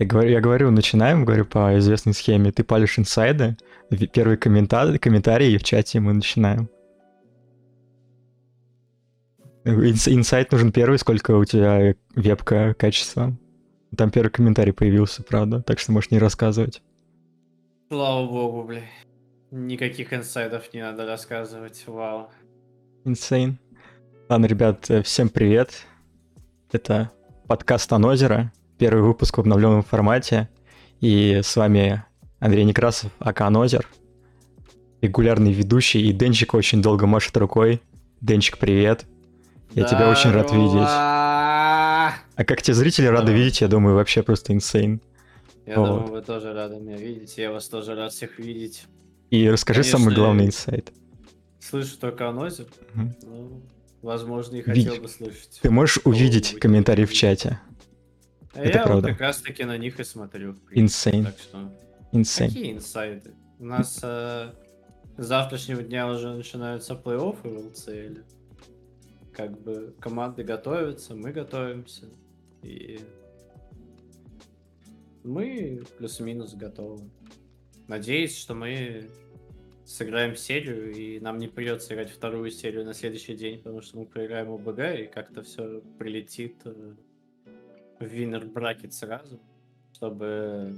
Я говорю, начинаем, говорю, по известной схеме. Ты палишь инсайды, первый комментарий, и в чате мы начинаем. Инсайд нужен первый, сколько у тебя вебка качества. Там первый комментарий появился, правда, так что можешь не рассказывать. Слава богу, бля. Никаких инсайдов не надо рассказывать, вау. Инсейн. Ладно, ребят, всем привет. Это подкаст Анозера, первый выпуск в обновленном формате. И с вами Андрей Некрасов, Аканозер, регулярный ведущий. И Денчик очень долго машет рукой. Денчик, привет. Я тебя очень рад видеть. А как те зрители рады видеть, я думаю, вообще просто инсейн. Я думаю, вы тоже рады меня видеть, я вас тоже рад всех видеть. И расскажи самый главный инсайт. Слышу только Анозер, но, возможно, и хотел бы слышать. Ты можешь увидеть комментарии в чате. Это я правда. Вот как раз таки на них и смотрю. Инсейн. Так что... Какие инсайты? У нас с завтрашнего дня уже начинаются плей-оффы в ЛЦЛ. Как бы команды готовятся, мы готовимся, и мы плюс-минус готовы. Надеюсь, что мы сыграем серию, и нам не придется играть вторую серию на следующий день, потому что мы проиграем ОБГ, и как-то все прилетит в виннер-бракет сразу, чтобы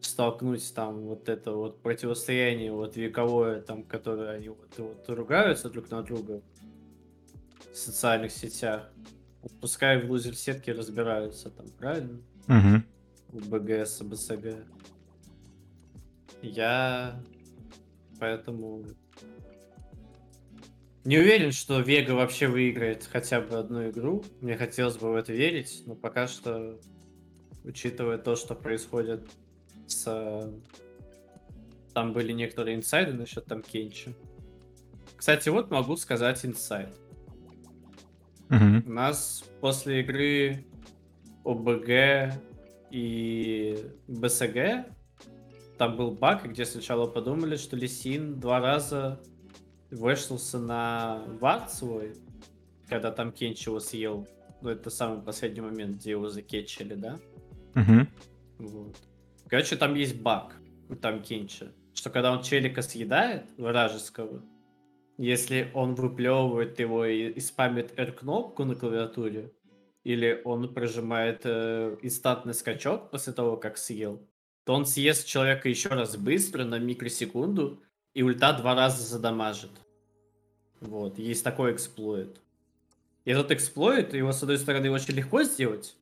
столкнуть там вот это вот противостояние вот вековое, там, которое они вот ругаются друг на друга в социальных сетях. Пускай в лузер-сетке разбираются там, правильно? Угу. БГ с БСГ. Я поэтому не уверен, что Вега вообще выиграет хотя бы одну игру. Мне хотелось бы в это верить, но пока что, учитывая то, что происходит с... Там были некоторые инсайды насчет там Кенча. Кстати, вот могу сказать инсайд. Uh-huh. У нас после игры ОБГ и БСГ там был баг, где сначала подумали, что Лесин два раза вышелся на вард свой, когда там Кенч его съел. Ну, это самый последний момент, где его закетчили, да? Uh-huh. Вот. Короче, там есть баг у там Кенча, что когда он челика съедает, вражеского, если он выплевывает его и спамит R-кнопку на клавиатуре, или он прожимает инстантный скачок после того, как съел, то он съест человека еще раз быстро, на микросекунду, и ульта два раза задамажит. Вот, есть такой эксплойт. И этот эксплойт, его, с одной стороны, очень легко сделать,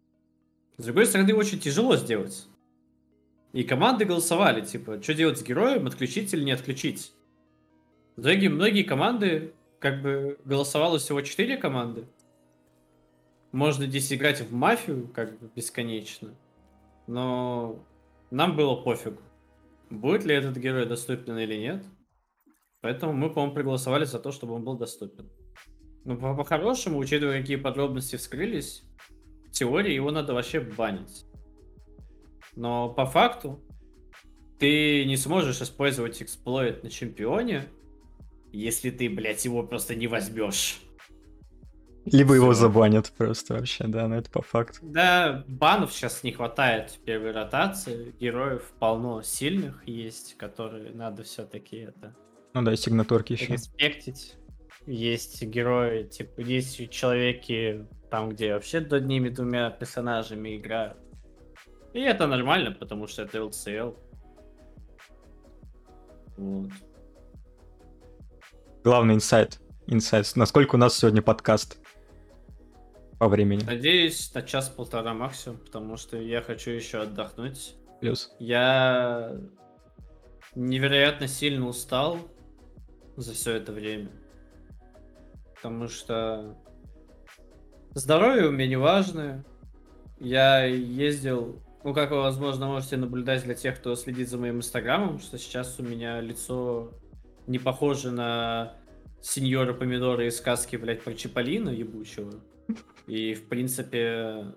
с другой стороны, очень тяжело сделать. И команды голосовали, типа, что делать с героем, отключить или не отключить. В итоге многие команды, как бы, голосовало всего 4 команды. Можно здесь играть в мафию, как бы, бесконечно. Но нам было пофигу, будет ли этот герой доступен или нет. Поэтому мы, по-моему, проголосовали за то, чтобы он был доступен. Но по-хорошему, учитывая, какие подробности вскрылись, в теории его надо вообще банить. Но по факту ты не сможешь использовать эксплойт на чемпионе, если ты, блядь, его просто не возьмешь. Либо его забанят просто вообще, да, но это по факту. Да, банов сейчас не хватает в первой ротации. Героев полно сильных есть, которые надо все-таки это... Ну да, и сигнатурки еще. Респектить. Есть герои, типа, есть человеки там, где вообще одними-двумя персонажами играют. И это нормально, потому что это ЛЦЛ. Вот. Главный инсайт. Инсайт. Насколько у нас сегодня подкаст по времени? Надеюсь, на 1-1.5 максимум, потому что я хочу еще отдохнуть. Плюс. Я невероятно сильно устал за все это время. Потому что здоровье у меня не важное. Я ездил... Ну, как вы, возможно, можете наблюдать для тех, кто следит за моим инстаграмом, что сейчас у меня лицо... не похоже на сеньора Помидора из сказки, блядь, про Чиполлино ебучего. И, в принципе,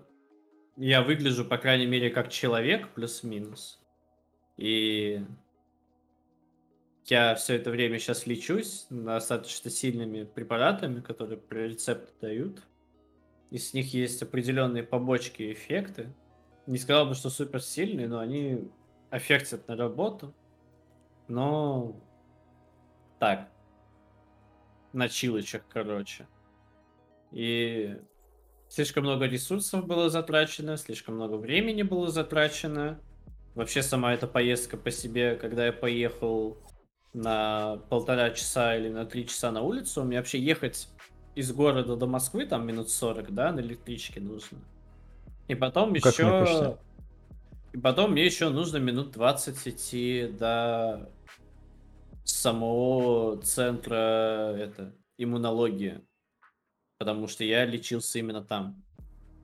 я выгляжу, по крайней мере, как человек, плюс-минус. И я все это время сейчас лечусь достаточно сильными препаратами, которые при рецепту дают. И с них есть определенные побочки и эффекты. Не сказал бы, что суперсильные, но они аффектят на работу. Но так. На чилочах, короче. И слишком много ресурсов было затрачено, слишком много времени было затрачено. Вообще сама эта поездка по себе, когда я поехал на 1,5 часа или на 3 часа на улицу, у меня вообще ехать из города до Москвы, там минут 40, да, на электричке нужно. И потом как еще... И потом мне еще нужно минут 20 идти до самого центра иммунологии. Потому что я лечился именно там.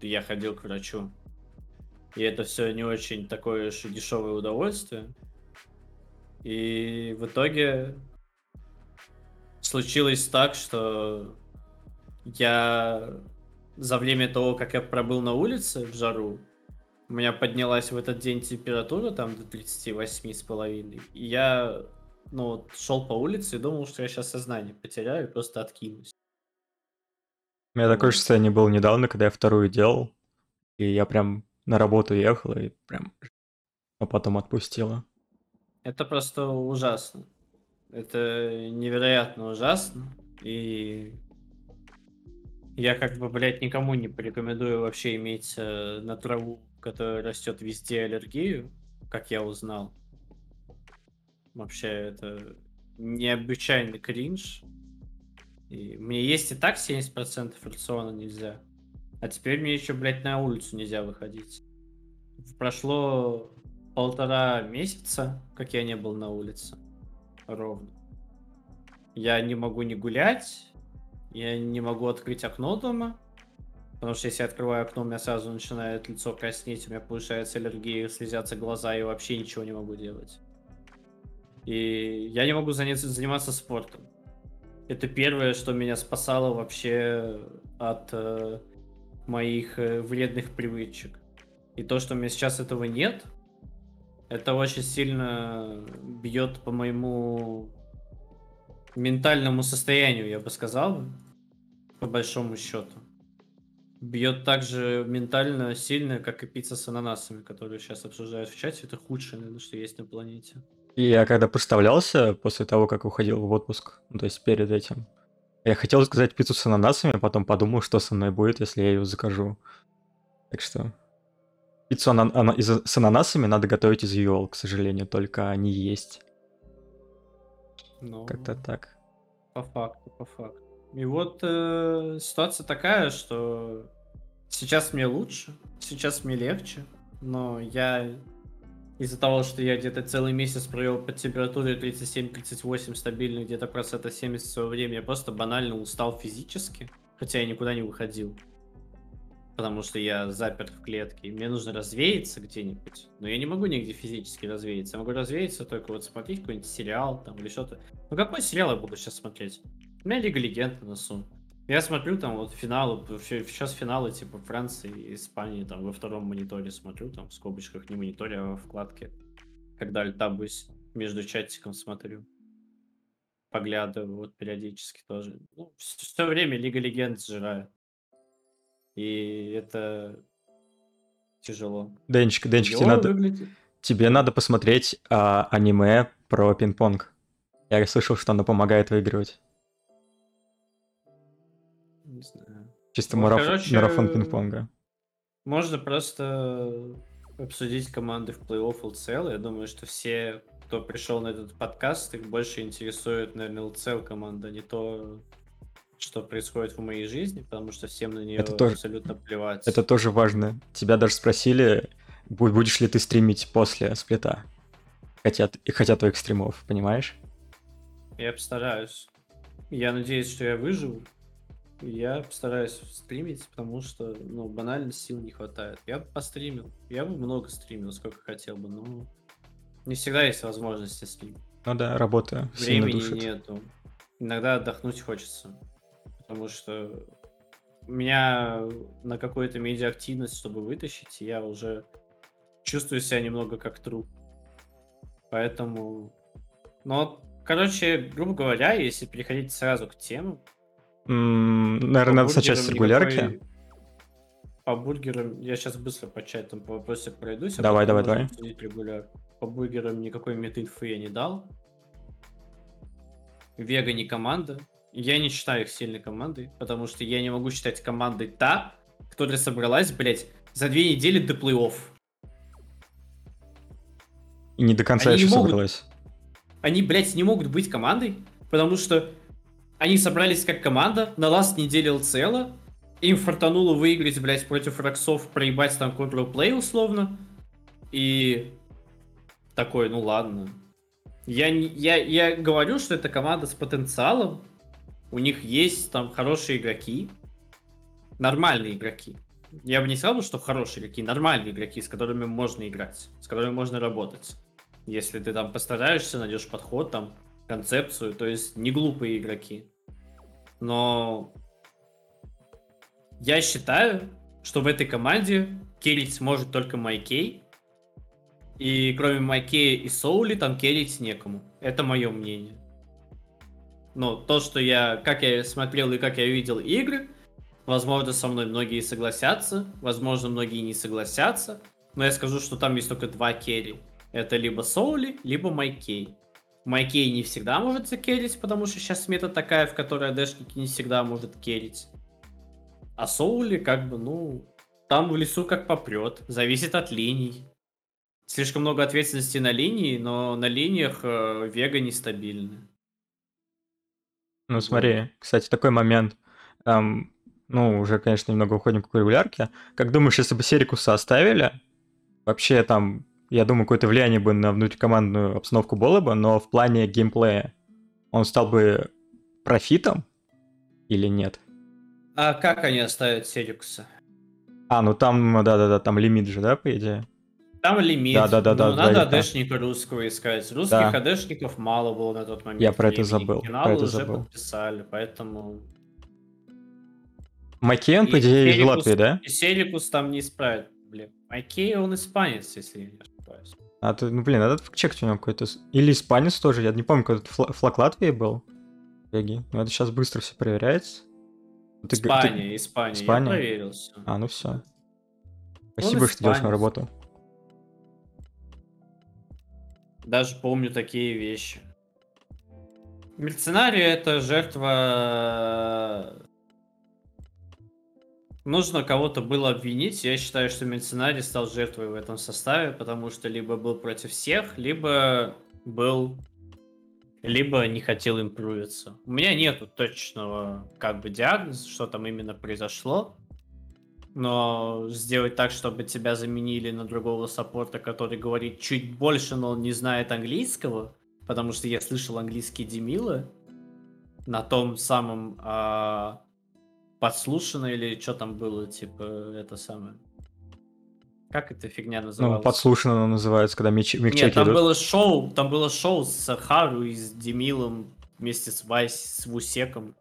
Я ходил к врачу. И это все не очень такое уж и дешевое удовольствие. И в итоге случилось так, что я за время того, как я пробыл на улице в жару, у меня поднялась в этот день температура там до 38,5. И я шел по улице и думал, что я сейчас сознание потеряю и просто откинусь. У меня такое же состояние было недавно, когда я вторую делал. И я прям на работу ехал и прям... А потом отпустила. Это просто ужасно. Это невероятно ужасно. И я никому не порекомендую вообще иметь на траву, которая растет везде, аллергию, как я узнал. Вообще это необычайный кринж. И мне есть и так 70% рациона нельзя. А теперь мне еще, на улицу нельзя выходить. Прошло 1,5 месяца, как я не был на улице. Ровно. Я не могу не гулять. Я не могу открыть окно дома. Потому что если я открываю окно, у меня сразу начинает лицо краснеть, у меня повышается аллергия, слезятся глаза, и вообще ничего не могу делать. И я не могу заниматься спортом. Это первое, что меня спасало вообще от моих вредных привычек. И то, что у меня сейчас этого нет, это очень сильно бьет по моему ментальному состоянию, я бы сказал, по большому счету. Бьет так же ментально сильно, как и пицца с ананасами, которую сейчас обсуждают в чате. Это худшее, наверное, что есть на планете. Я когда поставлялся после того, как уходил в отпуск, то есть перед этим, я хотел заказать пиццу с ананасами, потом подумал, что со мной будет, если я ее закажу. Так что пиццу с ананасами надо готовить из Йол, к сожалению, только они есть. Как-то так. По факту. И вот ситуация такая, что сейчас мне лучше, сейчас мне легче, но я... Из-за того, что я где-то целый месяц провел под температурой 37-38 стабильно, где-то 70% своего времени, я просто банально устал физически, хотя я никуда не выходил, потому что я заперт в клетке, и мне нужно развеяться где-нибудь, но я не могу нигде физически развеяться, я могу развеяться только смотреть какой-нибудь сериал там или что-то. Какой сериал я буду сейчас смотреть? У меня Лига Легенд на носу. Я смотрю там финалы, сейчас финалы типа Франции и Испании, там во втором мониторе смотрю, там в скобочках не мониторе, а во вкладке. Когда альтабусь, между чатиком смотрю. Поглядываю, периодически тоже. Все время Лига Легенд сжирает. И это тяжело. Денчик, тебе надо посмотреть аниме про пинг-понг. Я слышал, что оно помогает выигрывать. Не знаю. Чисто марафон пинг-понга. Можно просто обсудить команды в плей-офф ЛЦЛ. Я думаю, что все, кто пришел на этот подкаст, их больше интересует, наверное, ЛЦЛ команда, не то, что происходит в моей жизни, потому что всем на нее абсолютно плевать. Это тоже важно. Тебя даже спросили, будешь ли ты стримить после сплита. Хотя твоих стримов, понимаешь? Я постараюсь. Я надеюсь, что я выживу. Я постараюсь стримить, потому что, банально сил не хватает. Я бы постримил. Я бы много стримил, сколько хотел бы, но не всегда есть возможности стримить. Работа сильно душит. Времени нету. Иногда отдохнуть хочется, потому что меня на какую-то медиа-активность, чтобы вытащить, я уже чувствую себя немного как труп. Поэтому... грубо говоря, если переходить сразу к теме, наверное, надо сначала с регулярки. по бургерам, я сейчас быстро по чатам по вопросам пройдусь. А давай. По бургерам никакой метинфы я не дал. Вега не команда. Я не считаю их сильной командой, потому что я не могу считать командой та, которая собралась, блять, за 2 недели до плей-офф. И не до конца они еще собралась. Они, блядь, не могут быть командой, потому что они собрались как команда на ласт неделе ЛЦЛ, им фартануло выиграть, блядь, против Роксов, проебать там контрол-плей условно, и такой, ну ладно. Я говорю, что это команда с потенциалом, у них есть там хорошие игроки, нормальные игроки. Я бы не сказал, что хорошие игроки, нормальные игроки, с которыми можно играть, с которыми можно работать. Если ты там постараешься, найдешь подход, там, концепцию, то есть не глупые игроки. Но я считаю, что в этой команде керрить может только Майкей. И кроме Майкея и Соули там керрить некому. Это мое мнение. Но то, что я, как я смотрел и как я видел игры, возможно, со мной многие согласятся, возможно, многие не согласятся, но я скажу, что там есть только 2 керри. Это либо Соули, либо Майкей. Майкей не всегда может закеррить, потому что сейчас смета такая, в которой АДшники не всегда может керрить. А Соули, как бы, ну, там в лесу как попрет, зависит от линий. Слишком много ответственности на линии, но на линиях Вега нестабильны. Ну, смотри, кстати, такой момент. Там, ну, уже, конечно, немного уходим к регулярке. Как думаешь, если бы Серикуса оставили, вообще там... Я думаю, какое-то влияние бы на внутрикомандную обстановку было бы, но в плане геймплея он стал бы профитом или нет? А как они оставят Серикуса? А, ну там, да-да-да, там лимит же, да, по идее? Там лимит, да, надо АДшника русского искать. Русских АДшников мало было на тот момент. Я про это забыл. Финал уже подписали, поэтому... Макеон, по идее, из Латвии, да? И Серикус там не исправит. Майкей, он испанец, если я не ошибаюсь. А ты, ну блин, надо чекать у него какой-то... Или испанец тоже, я не помню, какой-то флаг Латвии был. Ну это сейчас быстро все проверяется. Испания, я проверил все. А, ну все. Спасибо, что делаешь мою работу. Даже помню такие вещи. Mercenario — это жертва... Нужно кого-то было обвинить. Я считаю, что Mercenario стал жертвой в этом составе, потому что либо был против всех, либо был... либо не хотел импровиться. У меня нету точного как бы диагноза, что там именно произошло. Но сделать так, чтобы тебя заменили на другого саппорта, который говорит чуть больше, но он не знает английского, потому что я слышал английский Демила на том самом... подслушано или что там было, типа, это самое. Как эта фигня называлась? Ну, подслушано называется, когда микчеки идут. Нет, там было шоу с Хару и с Демилом вместе с Вусеком,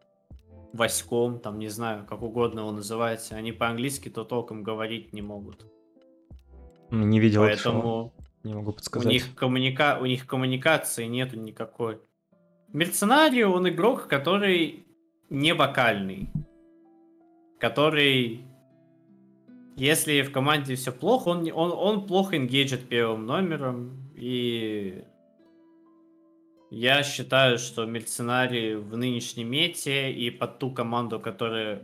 Васьком, там, не знаю, как угодно он называется. Они по-английски то толком говорить не могут. Не видел этого шоу. Не могу подсказать. У них коммуникации нету никакой. Mercenario, он игрок, который не вокальный. Который, если в команде все плохо, он плохо ингейджит первым номером. И я считаю, что Mercenario в нынешней мете и под ту команду, которая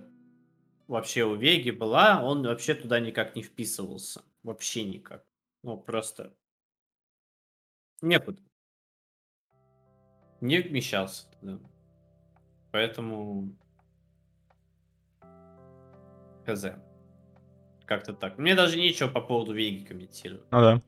вообще у Веги была, он вообще туда никак не вписывался. Вообще никак. Ну, просто некуда. Не вмещался туда. Поэтому... хз. Как-то так. Мне даже нечего по поводу Веги комментировать. Ну да.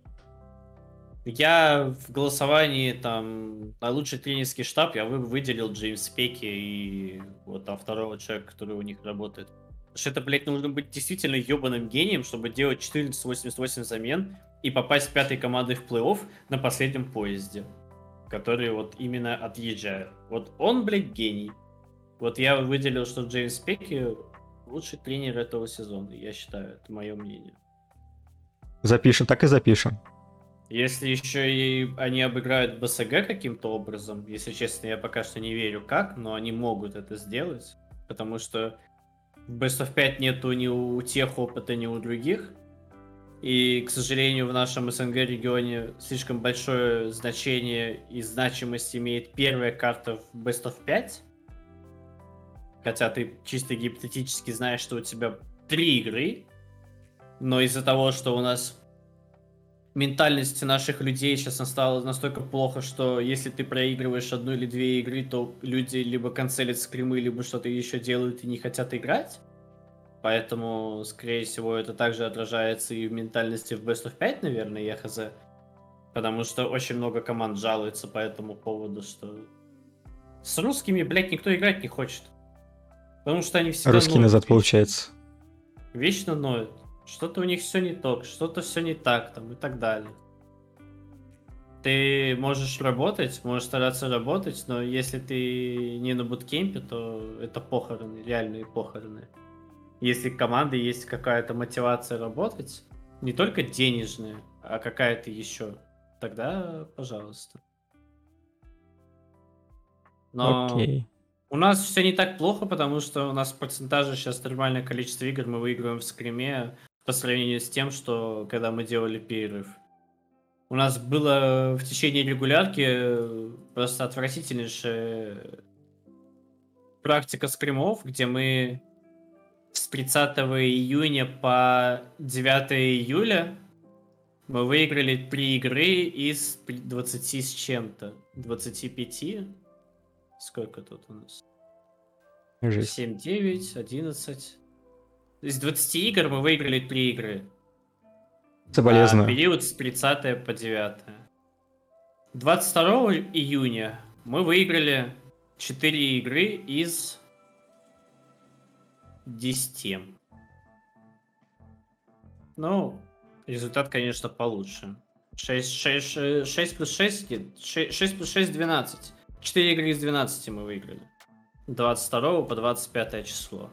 Я в голосовании там на лучший тренерский штаб я выделил Джеймс Пеки и вот там второго человека, который у них работает. Потому что это, блядь, нужно быть действительно ебаным гением, чтобы делать 1488 замен и попасть пятой командой в плей-офф на последнем поезде, который вот именно отъезжает. Вот он, блядь, гений. Вот я выделил, что Джеймс Пеки лучший тренер этого сезона, я считаю, это мое мнение. Запишем, так и запишем. Если еще и они обыграют БСГ каким-то образом, если честно, я пока что не верю как, но они могут это сделать, потому что Best of 5 нету ни у тех опыта, ни у других. И, к сожалению, в нашем СНГ-регионе слишком большое значение и значимость имеет первая карта в Best of 5. Хотя ты чисто гипотетически знаешь, что у тебя 3 игры. Но из-за того, что у нас ментальность наших людей сейчас стала настолько плохо, что если ты проигрываешь одну или две игры, то люди либо канцелят скримы, либо что-то еще делают и не хотят играть. Поэтому, скорее всего, это также отражается и в ментальности в Best of 5, наверное, я хз. Потому что очень много команд жалуются по этому поводу, что с русскими, блядь, никто играть не хочет. Потому что они всегда русские ноют, назад вечно. Получается. Вечно ноют. Что-то у них все не то, что-то все не так, там, и так далее. Ты можешь работать, можешь стараться работать, но если ты не на буткемпе, то это похороны, реальные похороны. Если команда есть какая-то мотивация работать, не только денежная, а какая-то еще, тогда, пожалуйста. Но у нас все не так плохо, потому что у нас в процентаже сейчас нормальное количество игр мы выигрываем в скриме, по сравнению с тем, что когда мы делали перерыв. У нас было в течение регулярки просто отвратительнейшая практика скримов, где мы с 30 июня по 9 июля мы выиграли 3 игры из 20 с чем-то. 25. Сколько тут у нас? 7, 9, 11... Из 20 игр мы выиграли 3 игры. Соболезную. Период с 30 по 9. 22 июня мы выиграли 4 игры из 10. Ну, результат, конечно, получше. 6 плюс 6 12. 4 игры из 12 мы выиграли. 22 по 25 число.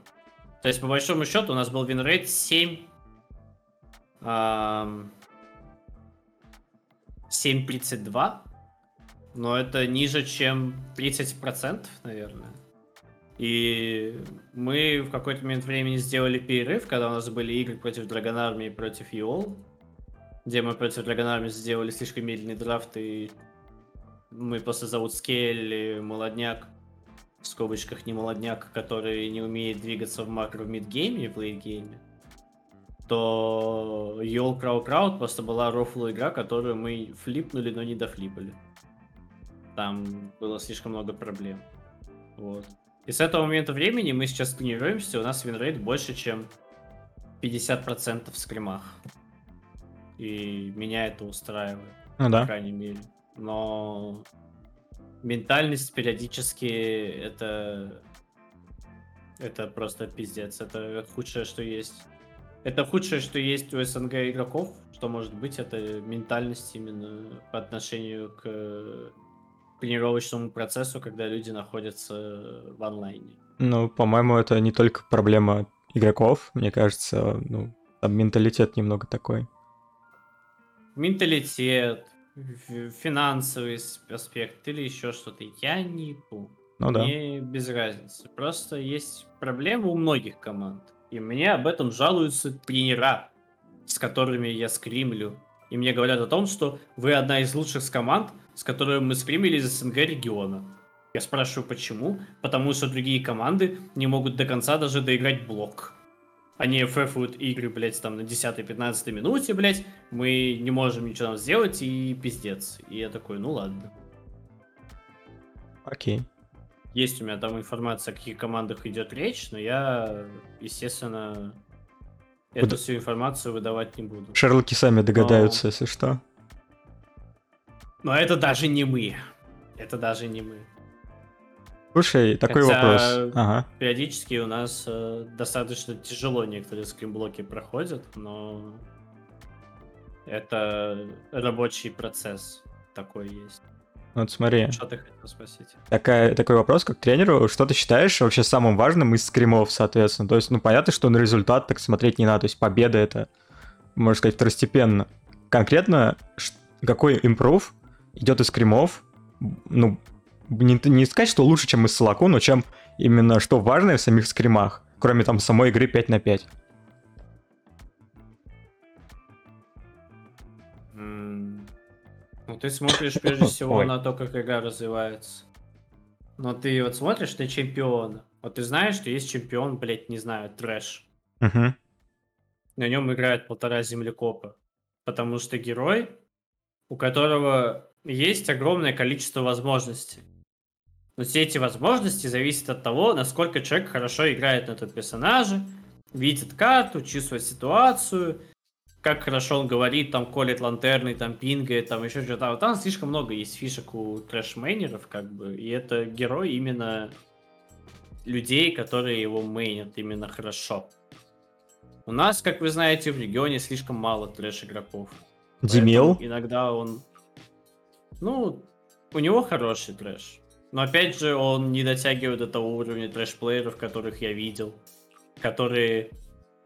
То есть, по большому счету, у нас был винрейт 7.32, но это ниже, чем 30%, наверное. И мы в какой-то момент времени сделали перерыв, когда у нас были игры против Dragon Army и против Йол, где мы против Dragon Army сделали слишком медленный драфт, и мы просто зовут Скелли, молодняк, в скобочках не молодняк, который не умеет двигаться в макро в мидгейме и в лейтгейме, то Йол Crowcrowd просто была рофл игра, которую мы флипнули, но не дофлипали. Там было слишком много проблем. Вот. И с этого момента времени мы сейчас тренируемся, у нас винрейт больше, чем 50% в скримах. И меня это устраивает, по крайней мере. Но ментальность периодически это просто пиздец. Это худшее, что есть. Это худшее, что есть у СНГ игроков, что может быть, это ментальность именно по отношению к тренировочному процессу, когда люди находятся в онлайне. Ну, по-моему, это не только проблема игроков, мне кажется, ну, там менталитет немного такой. Менталитет, финансовый аспект или еще что-то, я не помню. Ну, мне без разницы. Просто есть проблемы у многих команд. И мне об этом жалуются тренера, с которыми я скримлю. И мне говорят о том, что вы одна из лучших команд, с которой мы скримили из СНГ региона. Я спрашиваю, почему? Потому что другие команды не могут до конца даже доиграть блок. Они фэфуют игры, блять, там на 10-15 минуте, блять, мы не можем ничего там сделать, и пиздец. И я такой, ну ладно. Окей. Есть у меня там информация, о каких командах идет речь, но я, естественно, эту всю информацию выдавать не буду. Шерлоки сами догадаются, если что. Но это даже не мы. Это даже не мы. Слушай, такой вопрос. Ага. Периодически у нас достаточно тяжело некоторые скримблоки проходят, но это рабочий процесс такой есть. Вот смотри. Что ты хотел спросить? Такой вопрос, как тренеру, что ты считаешь вообще самым важным из скримов, соответственно? То есть, ну, понятно, что на результат так смотреть не надо, то есть победа это, можно сказать, второстепенно. Конкретно, какой импрув идет из скримов, ну, не сказать, что лучше, чем из Солоку, но чем именно что важное в самих скримах. кроме там самой игры 5 на 5? Ну, ты смотришь прежде всего на то, как игра развивается. Но ты вот смотришь на чемпиона. Вот ты знаешь, что есть чемпион, блять, не знаю, трэш. Угу. На нем играют 1,5 землекопа. Потому что герой, у которого есть огромное количество возможностей. Но все эти возможности зависят от того, насколько человек хорошо играет на этом персонаже, видит карту, чувствует ситуацию, как хорошо он говорит, там, колет лантерны, там, пингает, там, еще что-то. Вот там слишком много есть фишек у трэшмейнеров, как бы, и это герой именно людей, которые его мейнят именно хорошо. У нас, как вы знаете, в регионе слишком мало трэш-игроков. Демил? Иногда он... Ну, у него хороший трэш. Но, опять же, он не дотягивает до того уровня трэш-плееров, которых я видел. Которые,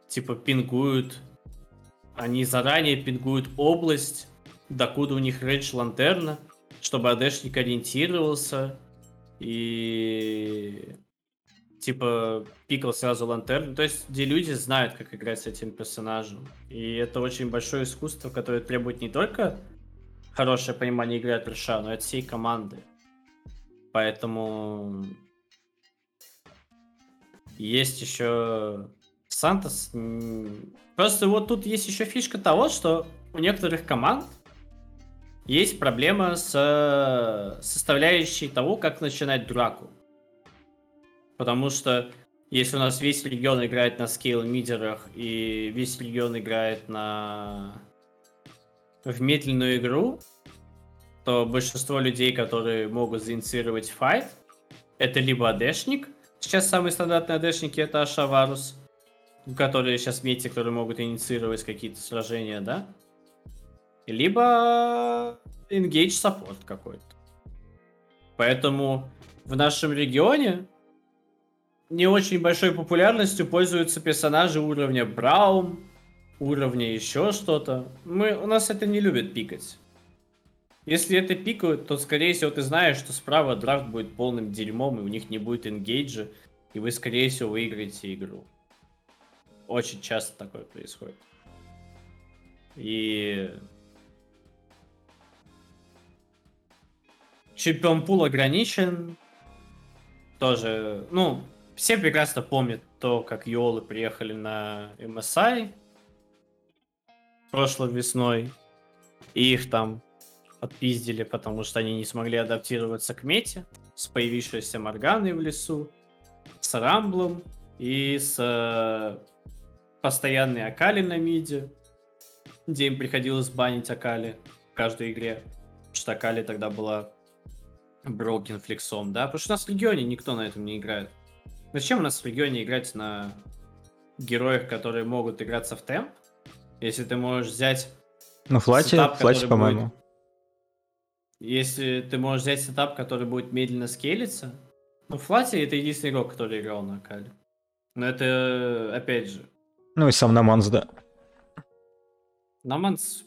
типа, пингуют... Они заранее пингуют область, докуда у них рейдж лантерна, чтобы АДшник ориентировался и... типа пикал сразу лантерн. То есть, где люди знают, как играть с этим персонажем. И это очень большое искусство, которое требует не только хорошее понимание игры от трэша, но и от всей команды. Поэтому есть еще Сантос. Просто вот тут есть еще фишка того, что у некоторых команд есть проблема с составляющей того, как начинать драку. Потому что если у нас весь регион играет на скейл-мидерах и весь регион играет в медленную игру, то большинство людей, которые могут заинициировать файт, это либо АДшник, сейчас самые стандартные АДшники это Ашаварус, которые сейчас мети, которые могут инициировать какие-то сражения, да? Либо engage-саппорт какой-то. Поэтому в нашем регионе не очень большой популярностью пользуются персонажи уровня Браум, уровня еще что-то. У нас это не любят пикать. Если это пикают, то, скорее всего, ты знаешь, что справа драфт будет полным дерьмом, и у них не будет энгейджа, и вы, скорее всего, выиграете игру. Очень часто такое происходит. И... чемпион пул ограничен. Тоже, ну... Все прекрасно помнят то, как Йолы приехали на MSI прошлой весной. И их там отпиздили, потому что они не смогли адаптироваться к мете. С появившейся Морганой в лесу, с Рамблом и с постоянной Акали на миде, где им приходилось банить Акали в каждой игре. Потому что Акали тогда была броукен флексом, да? Потому что у нас в регионе никто на этом не играет. Зачем у нас в регионе играть на героях, которые могут играться в темп, если ты можешь взять... Ну, флачи, по-моему. Если ты можешь взять сетап, который будет медленно скейлиться... Ну, Флати это единственный игрок, который играл на Акали. Но это, опять же... Ну и сам Наманс, да. Наманс,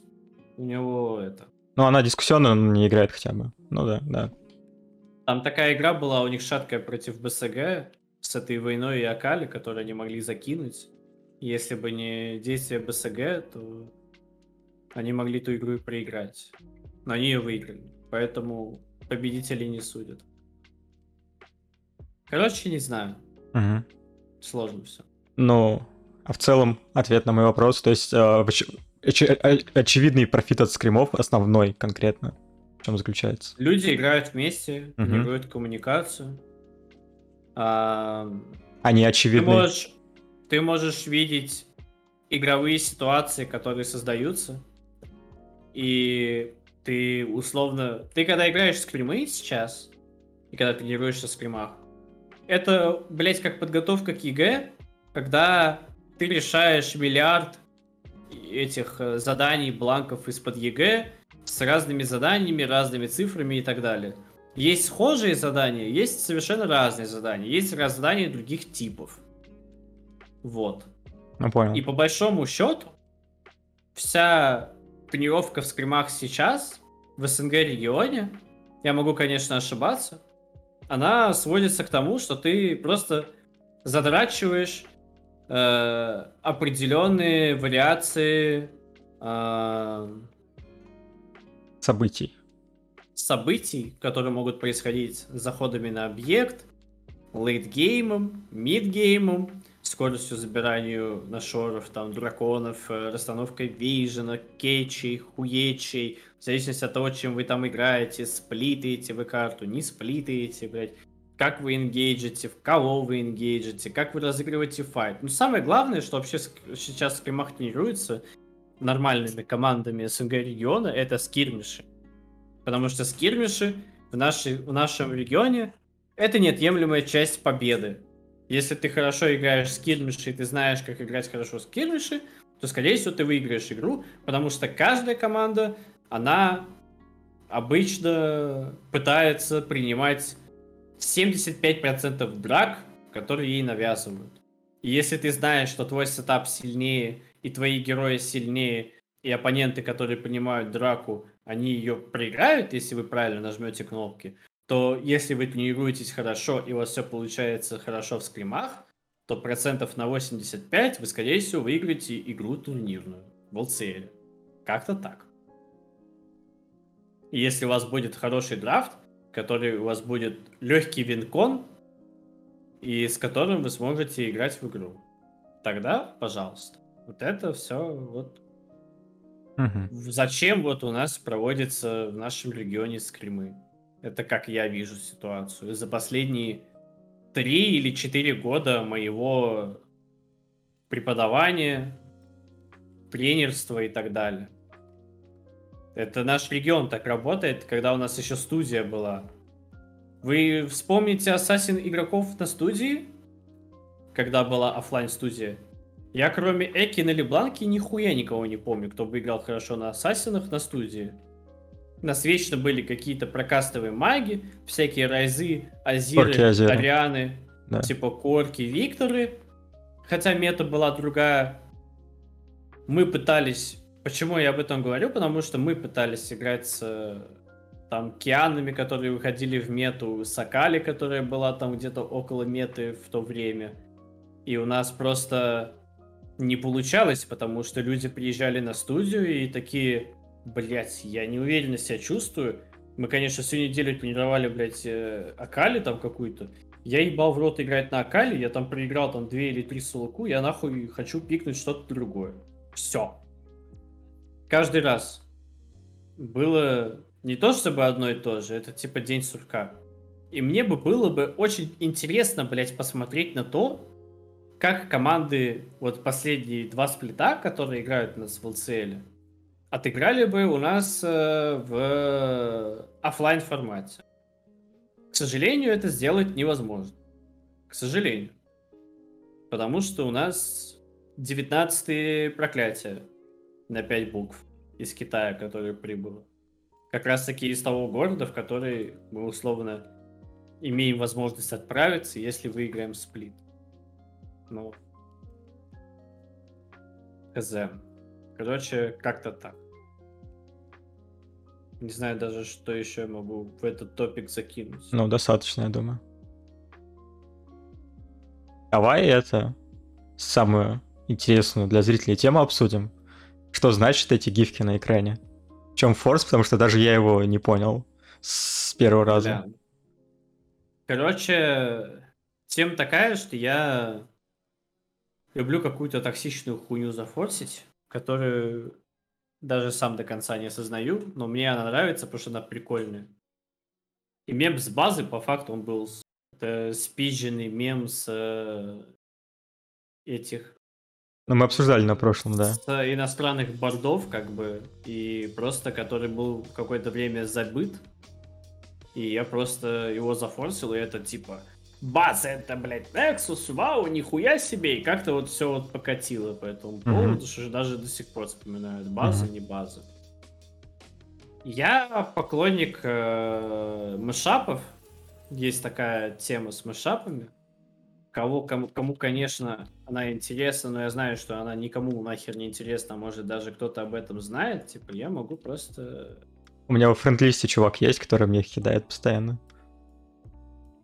у него это... Ну, она дискуссионно не играет хотя бы. Ну да, да. Там такая игра была у них шаткая против БСГ... с этой войной и Акали, которую они могли закинуть. Если бы не действия БСГ, то они могли ту игру и проиграть. Но они ее выиграли. Поэтому победителей не судят. Короче, не знаю. Угу. Сложно все. Ну, а в целом ответ на мой вопрос. То есть очевидный профит от скримов, основной конкретно, в чем заключается? Люди играют вместе, играют коммуникацию. Они очевидны. Ты можешь видеть игровые ситуации, которые создаются, и ты условно... Ты когда играешь в скримы сейчас, и когда тренируешься в скримах, это, блять, как подготовка к ЕГЭ, когда ты решаешь миллиард этих заданий, бланков из-под ЕГЭ с разными заданиями, разными цифрами и так далее. Есть схожие задания, есть совершенно разные задания, есть задания других типов. Вот. Ну, понял. И по большому счету, вся тренировка в скримах сейчас, в СНГ регионе, я могу, конечно, ошибаться, она сводится к тому, что ты просто задрачиваешь определенные вариации событий, которые могут происходить с заходами на объект, лейтгеймом, мидгеймом, скоростью забиранию нашоров, там, драконов, расстановкой вижена, кетчей, хуечей, в зависимости от того, чем вы там играете, сплитаете вы карту, не сплитаете, блядь, как вы энгейджите, в кого вы энгейджите, как вы разыгрываете файт. Ну, самое главное, что вообще сейчас скримах тренируется нормальными командами СНГ региона, это скирмиши. Потому что скирмиши в нашем регионе это неотъемлемая часть победы. Если ты хорошо играешь в скирмиши и ты знаешь, как играть хорошо в скирмиши, то, скорее всего, ты выиграешь игру, потому что каждая команда, она обычно пытается принимать 75% драк, которые ей навязывают. И если ты знаешь, что твой сетап сильнее, и твои герои сильнее, и оппоненты, которые принимают драку, они ее проиграют, если вы правильно нажмете кнопки, то если вы тренируетесь хорошо, и у вас все получается хорошо в скримах, то процентов на 85 вы, скорее всего, выиграете игру турнирную в ЛЦЛ. Как-то так. И если у вас будет хороший драфт, который у вас будет легкий винкон, и с которым вы сможете играть в игру, тогда, пожалуйста. Вот это все вот... Угу. Зачем вот у нас проводится в нашем регионе скримы? Это как я вижу ситуацию. За последние 3 или 4 года моего преподавания, тренерства и так далее. Это наш регион так работает, когда у нас еще студия была. Вы вспомните ассасин игроков на студии, когда была офлайн студия? Я кроме Экина или Бланки нихуя никого не помню, кто бы играл хорошо на ассасинах на студии. У нас вечно были какие-то прокастовые маги, всякие райзы, азиры, тарианы, да. Типа корки, викторы. Хотя мета была другая. Мы пытались... Почему я об этом говорю? Потому что мы пытались играть с там кианами, которые выходили в мету, с Акали, которая была там где-то около меты в то время. И у нас просто не получалось, потому что люди приезжали на студию и такие... Блять, я неуверенно себя чувствую. Мы, конечно, всю неделю тренировали, блять, Акали там какую-то. Я ебал в рот играть на Акали, я там проиграл там 2 или 3 сулуку, я нахуй хочу пикнуть что-то другое. Все. Каждый раз было не то чтобы одно и то же, это типа день сурка. И мне бы было бы очень интересно, блять, посмотреть на то, как команды, вот последние 2 сплита, которые играют у нас в ЛЦЛ, отыграли бы у нас в офлайн формате. К сожалению, это сделать невозможно. К сожалению. Потому что у нас 19-е проклятие на 5 букв из Китая, которое прибыло. Как раз таки из того города, в который мы условно имеем возможность отправиться, если выиграем сплит. Ну, хз. Короче, как-то так. Не знаю даже, что еще я могу в этот топик закинуть. Ну, достаточно, я думаю. Давай это самую интересную для зрителей тему обсудим. Что значит эти гифки на экране? В чем форс, потому что даже я его не понял с первого раза. Да. Короче, тема такая, что я люблю какую-то токсичную хуйню зафорсить, которую даже сам до конца не осознаю, но мне она нравится, потому что она прикольная. И мем с базы, по факту, он был спизженный мем с этих... Ну, мы обсуждали на прошлом, да. С иностранных бордов, как бы, и просто, который был какое-то время забыт, и я просто его зафорсил, и это типа... База, это, блядь, Лексус, вау, нихуя себе, и как-то вот все вот покатило по этому поводу, что даже до сих пор вспоминают, база, не база. Я поклонник мешапов, есть такая тема с мешапами, кому, конечно, она интересна, но я знаю, что она никому нахер не интересна, может, даже кто-то об этом знает, типа, я могу просто... У меня во френд-листе чувак есть, который мне их кидает постоянно.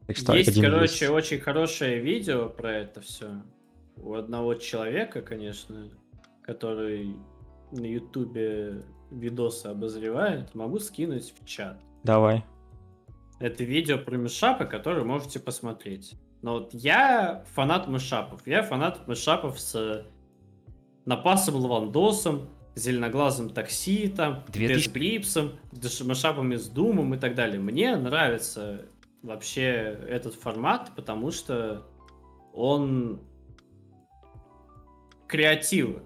Есть, короче, очень хорошее видео про это все. у одного человека, конечно, который на Ютубе видосы обозревает, могу скинуть в чат. Давай. Это видео про мешапы, которые можете посмотреть. Но вот я фанат мешапов. Я фанат мешапов с Напасом Лавандосом, Зеленоглазым Такси, там, Дэшблипсом, мешапами с Думом и так далее. Мне нравится вообще этот формат, потому что он креативен.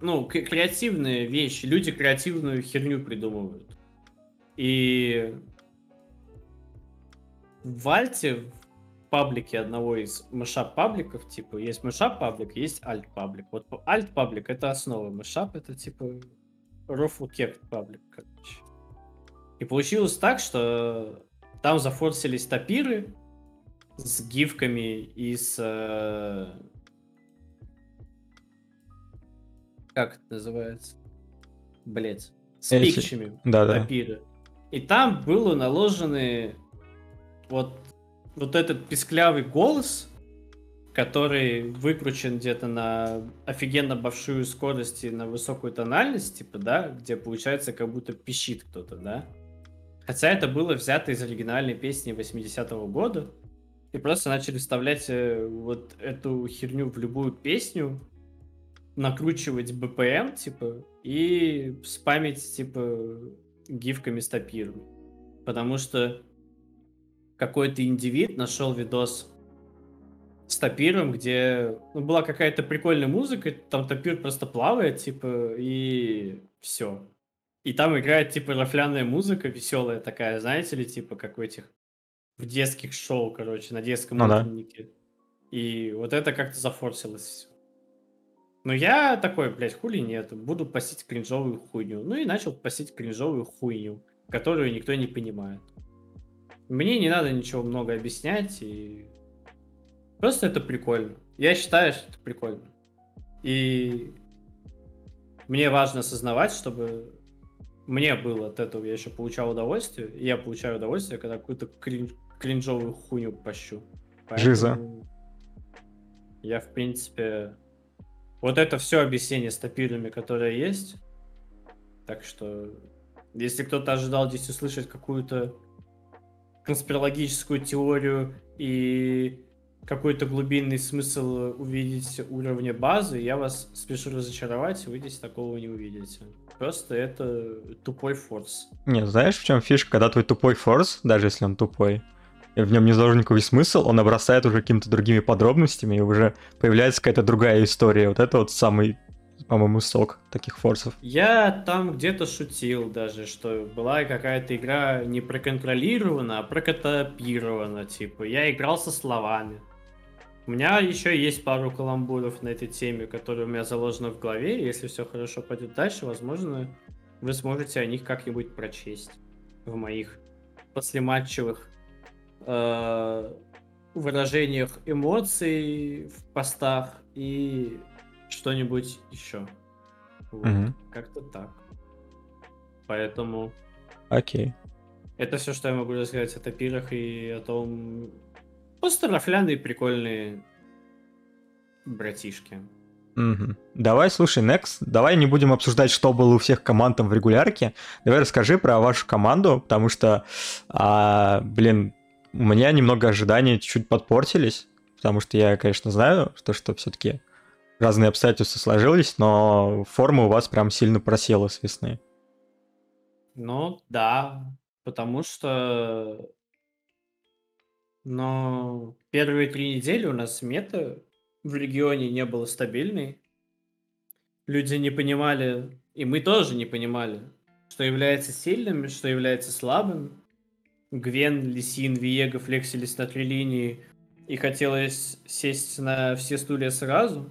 Ну, креативные вещи. Люди креативную херню придумывают. И в Альте, в паблике одного из мешап-пабликов, типа, есть мешап-паблик, есть альт-паблик. Вот альт-паблик — это основа, мешап — это, типа, рофл-кект-паблик, короче. И получилось так, что там зафорсились тапиры с гифками и с... Как это называется? Блять. С пикчами. Да, тапиры. Да. И там было наложены... Вот этот писклявый голос, который выкручен где-то на офигенно большую скорость и на высокую тональность, типа, да, где получается, как будто пищит кто-то, да. Хотя это было взято из оригинальной песни 80-го года, и просто начали вставлять вот эту херню в любую песню, накручивать BPM, типа, и спамить, типа, гифками с тапирами. Потому что какой-то индивид нашел видос с тапиром, где была какая-то прикольная музыка, там тапир просто плавает, типа, и все. И там играет, типа, рафляная музыка, веселая такая, знаете ли, типа, как в этих, в детских шоу, короче, на детском утреннике. Да. И вот это как-то зафорсилось. Но я такой, блядь, хули нет, буду постить кринжовую хуйню. Ну и начал постить кринжовую хуйню, которую никто не понимает. Мне не надо ничего много объяснять, и просто это прикольно. Я считаю, что это прикольно. И мне важно осознавать, чтобы мне было от этого, я еще получал удовольствие. И я получаю удовольствие, когда какую-то кринжовую хуйню пощу. Жиза. Я, в принципе, вот это все объяснение с топирами, которое есть. Так что, если кто-то ожидал здесь услышать какую-то конспирологическую теорию и какой-то глубинный смысл увидеть уровня базы, я вас спешу разочаровать, вы здесь такого не увидите. Просто это тупой форс. Не, знаешь, в чем фишка? Когда твой тупой форс, даже если он тупой, в нем не заложен никакой смысл, он обрастает уже какими-то другими подробностями, и уже появляется какая-то другая история. Вот это вот самый, по-моему, сок таких форсов. Я там где-то шутил даже, что была какая-то игра не проконтролирована, а прокотопирована, типа. Я играл со словами. У меня еще есть пару каламбуров на этой теме, которые у меня заложены в голове. Если все хорошо пойдет дальше, возможно, вы сможете о них как-нибудь прочесть в моих послематчевых выражениях эмоций в постах и что-нибудь еще. Вот. Угу. Как-то так. Поэтому... Окей. Это все, что я могу рассказать о топирах и о том... Просто рафляные прикольные братишки. Угу. Давай, слушай, Next, давай не будем обсуждать, что было у всех команд там в регулярке. Давай расскажи про вашу команду, потому что, у меня немного ожиданий чуть-чуть подпортились, потому что я, конечно, знаю, что все-таки... Разные обстоятельства сложились, но форма у вас прям сильно просела с весны. Ну, да, потому что... Но первые 3 недели у нас мета в регионе не было стабильной. Люди не понимали, и мы тоже не понимали, что является сильным, что является слабым. Гвен, Лесин, Виего флексились на 3 линии, и хотелось сесть на все стулья сразу.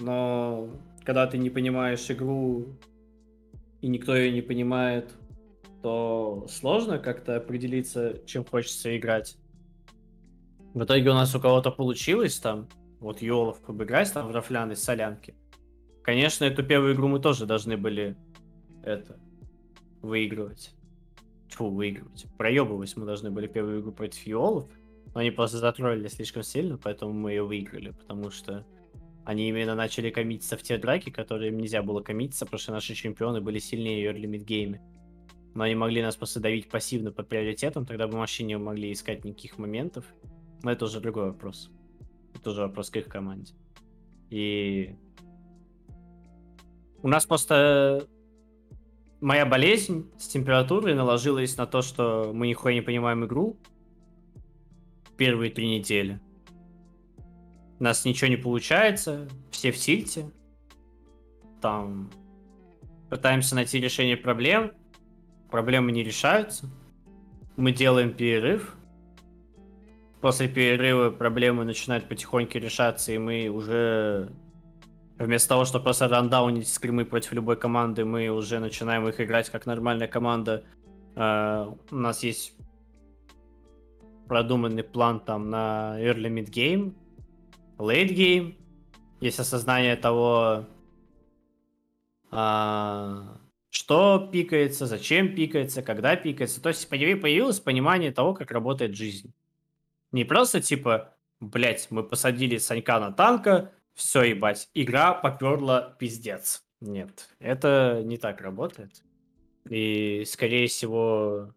Но когда ты не понимаешь игру, и никто ее не понимает, то сложно как-то определиться, чем хочется играть. В итоге у нас у кого-то получилось там, вот Йолов обыграть там в рафляной солянке. Конечно, эту первую игру мы тоже должны были выигрывать. Проебывать мы должны были первую игру против Йолов. Они просто затроллили слишком сильно, поэтому мы ее выиграли, потому что они именно начали коммититься в те драки, которые им нельзя было коммититься, потому что наши чемпионы были сильнее ее в лимит-гейме. Но они могли нас просто давить пассивно под приоритетом, тогда бы вообще не могли искать никаких моментов. Но это уже другой вопрос. Это уже вопрос к их команде. И у нас просто моя болезнь с температурой наложилась на то, что мы нихуя не понимаем игру. Первые 3 недели. У нас ничего не получается, все в тильте. Там пытаемся найти решение проблем. Проблемы не решаются. Мы делаем перерыв. После перерыва проблемы начинают потихоньку решаться, и мы уже вместо того, чтобы просто рандаунить скримы против любой команды, мы уже начинаем их играть как нормальная команда. У нас есть продуманный план там на early mid game, late game. Есть осознание того, что пикается, зачем пикается, когда пикается. То есть появилось понимание того, как работает жизнь. Не просто типа, блять, мы посадили Санька на танка, все, ебать, игра поперла пиздец. Нет, это не так работает. И, скорее всего,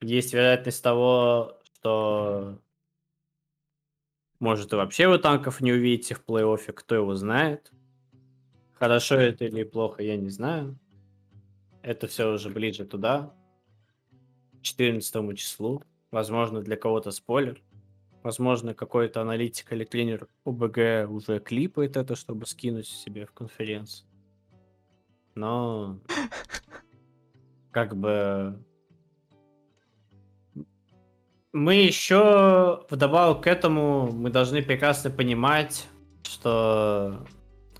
есть вероятность того, что, может, и вообще вы танков не увидите в плей-оффе, кто его знает. Хорошо это или плохо, я не знаю. Это все уже ближе туда, к 14 числу. Возможно, для кого-то спойлер. Возможно, какой-то аналитик или тренер ОБГ уже клипает это, чтобы скинуть себе в конференцию. Но как бы мы еще вдобавок к этому мы должны прекрасно понимать, что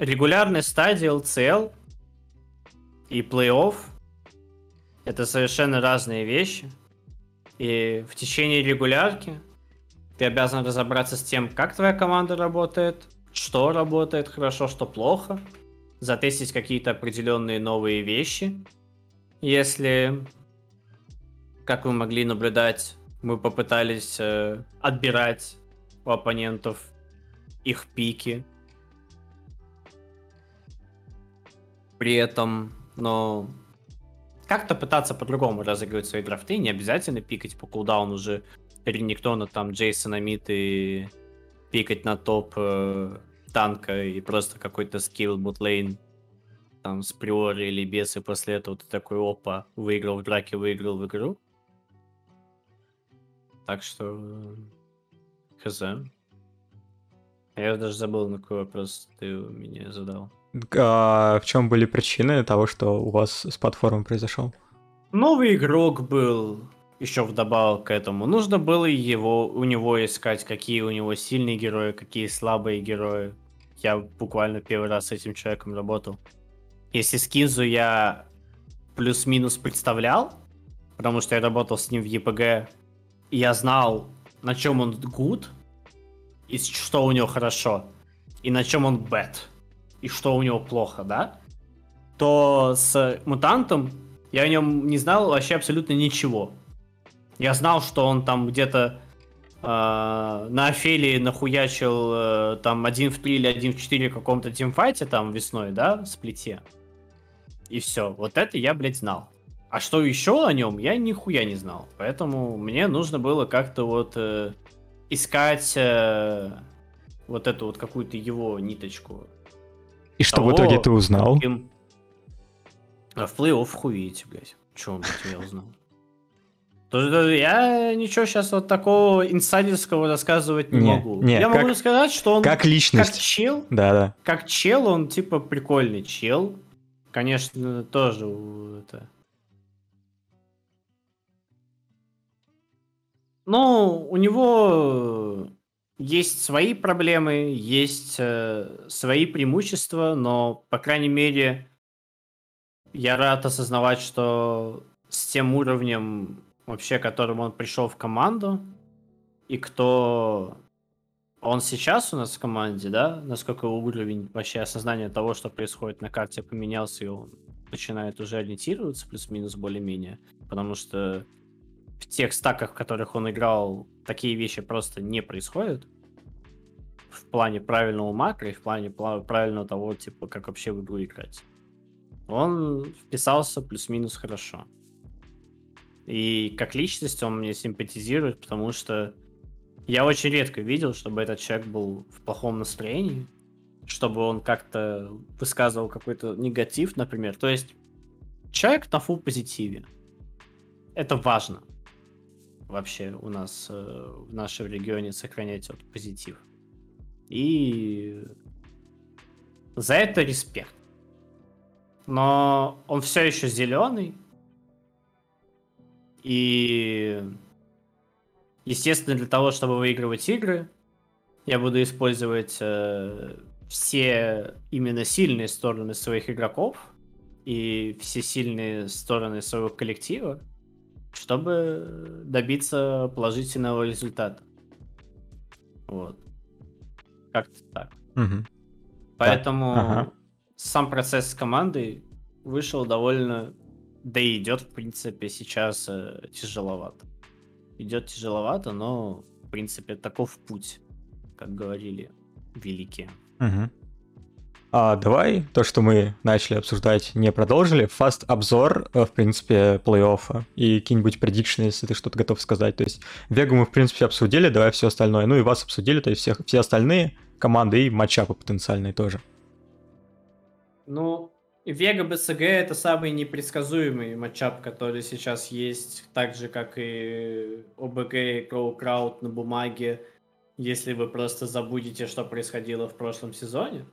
регулярная стадия ЛЦЛ и плей-офф — это совершенно разные вещи. И в течение регулярки ты обязан разобраться с тем, как твоя команда работает, что работает хорошо, что плохо, затестить какие-то определенные новые вещи. Если, как вы могли наблюдать, мы попытались отбирать у оппонентов их пики. При этом, но как-то пытаться по-другому разыгрывать свои драфты, не обязательно пикать по кулдауну уже Ринниктона, там, Джейсона Мид и пикать на топ танка и просто какой-то скилл ботлейн там с приори или без, и после этого ты такой, опа, выиграл в драке, выиграл в игру. Так что хз. Я даже забыл, на какой вопрос ты меня задал. А в чем были причины того, что у вас с платформой произошел? Новый игрок был еще вдобавок к этому. Нужно было у него искать, какие у него сильные герои, какие слабые герои. Я буквально первый раз с этим человеком работал. Если с Кинзу я плюс-минус представлял, потому что я работал с ним в ЕПГ, я знал, на чем он good, и что у него хорошо, и на чем он bad. И что у него плохо, да? То с мутантом я о нем не знал вообще абсолютно ничего. Я знал, что он там где-то на Офелии нахуячил там 1-3 или 1-4 в каком-то тимфайте там весной, да, в сплите. И все, вот это я, блядь, знал. А что еще о нем, я нихуя не знал. Поэтому мне нужно было как-то вот искать вот эту вот какую-то его ниточку. И что в итоге ты узнал? Каким... А в плей-офф хуете, блядь. Чего он тебя узнал? Я ничего сейчас вот такого инсайдерского рассказывать не могу. Я могу рассказать, что он... Как личность. Как чел. Да-да. Как чел, он типа прикольный чел. Конечно, тоже это... Ну, у него... Есть свои проблемы, есть свои преимущества, но, по крайней мере, я рад осознавать, что с тем уровнем, вообще, которым он пришел в команду, и кто он сейчас у нас в команде, да, насколько уровень вообще осознания того, что происходит на карте, поменялся, и он начинает уже ориентироваться плюс-минус более-менее, потому что в тех стаках, в которых он играл, такие вещи просто не происходят. В плане правильного макро и в плане правильного того, типа, как вообще в игру играть. Он вписался плюс-минус хорошо. И как личность он мне симпатизирует, потому что я очень редко видел, чтобы этот человек был в плохом настроении, чтобы он как-то высказывал какой-то негатив, например. То есть человек на фул позитиве. Это важно вообще у нас в нашем регионе сохранять вот позитив. И за это респект. Но он все еще зеленый. И, естественно, для того, чтобы выигрывать игры, я буду использовать все именно сильные стороны своих игроков и все сильные стороны своего коллектива, чтобы добиться положительного результата. Вот. Как-то так. Угу. Поэтому сам процесс с командой вышел довольно... Да и идет, в принципе, сейчас тяжеловато. Идет тяжеловато, но, в принципе, таков путь, как говорили великие. Угу. А давай то, что мы начали обсуждать, не продолжили. Фаст-обзор, в принципе, плей-оффа и какие-нибудь предикшены, если ты что-то готов сказать. То есть Вегу мы, в принципе, обсудили, давай все остальное. Ну и вас обсудили, то есть всех, все остальные команды и матчапы потенциальные тоже. Ну... Вега БСГ — это самый непредсказуемый матчап, который сейчас есть, так же, как и ОБГ и Crowcrowd на бумаге. Если вы просто забудете, что происходило в прошлом сезоне,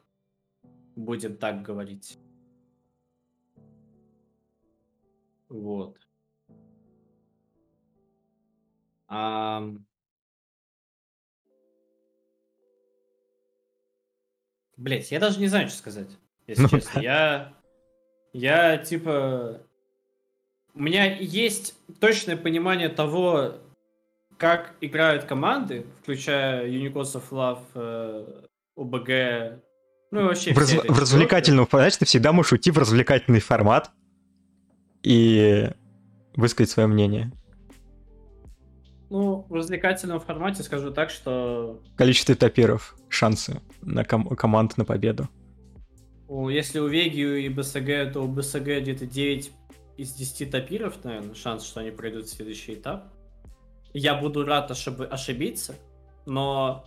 будем так говорить. Вот. Блять, я даже не знаю, что сказать, если честно. Я, типа, у меня есть точное понимание того, как играют команды, включая Unicos of Love, ОБГ, ну и вообще... В развлекательном, понимаешь, ты всегда можешь уйти в развлекательный формат и высказать свое мнение. Ну, в развлекательном формате скажу так, что... Количество топиров, шансы на команд на победу. Если у Веги и БСГ, то у БСГ где-то 9 из 10 топиров, наверное, шанс, что они пройдут в следующий этап. Я буду рад ошибиться, но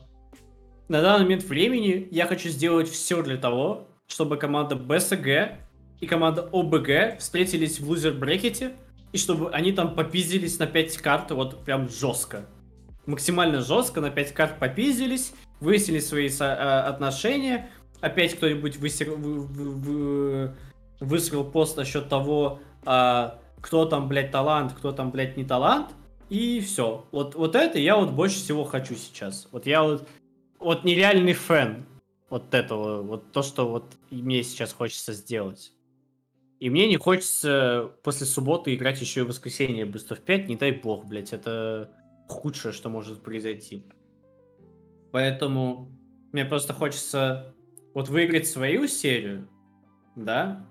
на данный момент времени я хочу сделать все для того, чтобы команда БСГ и команда ОБГ встретились в лузер-брекете, и чтобы они там попиздились на 5 карт вот прям жестко. Максимально жестко на 5 карт попиздились, выяснили свои отношения. Опять кто-нибудь высрал пост насчет того, кто там, блядь, талант, кто там, блядь, не талант. И все. Вот это я вот больше всего хочу сейчас. Вот я вот нереальный фэн вот этого. Вот то, что вот мне сейчас хочется сделать. И мне не хочется после субботы играть еще и в воскресенье быстро в 5. Не дай бог, блядь. Это худшее, что может произойти. Поэтому мне просто хочется... Вот выиграть свою серию, да?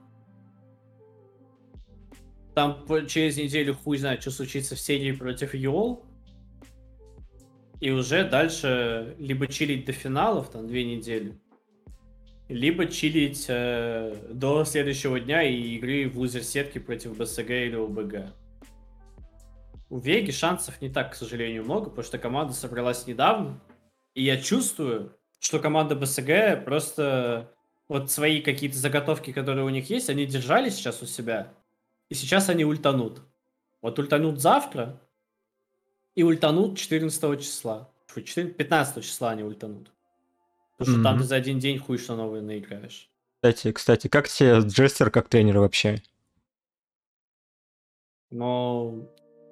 Там через неделю хуй знает, что случится в серии против Йол. И уже дальше либо чилить до финалов, там, 2 недели, либо чилить до следующего дня и игры в лузер-сетке против БСГ или ОБГ. У Веги шансов не так, к сожалению, много, потому что команда собралась недавно. И я чувствую, что команда БСГ просто вот свои какие-то заготовки, которые у них есть, они держали сейчас у себя, и сейчас они ультанут. Вот ультанут завтра, и ультанут 14 числа. 15 числа они ультанут. Потому что там ты за один день хуй что новое наиграешь. Кстати, как тебе Джестер как тренер вообще? Ну,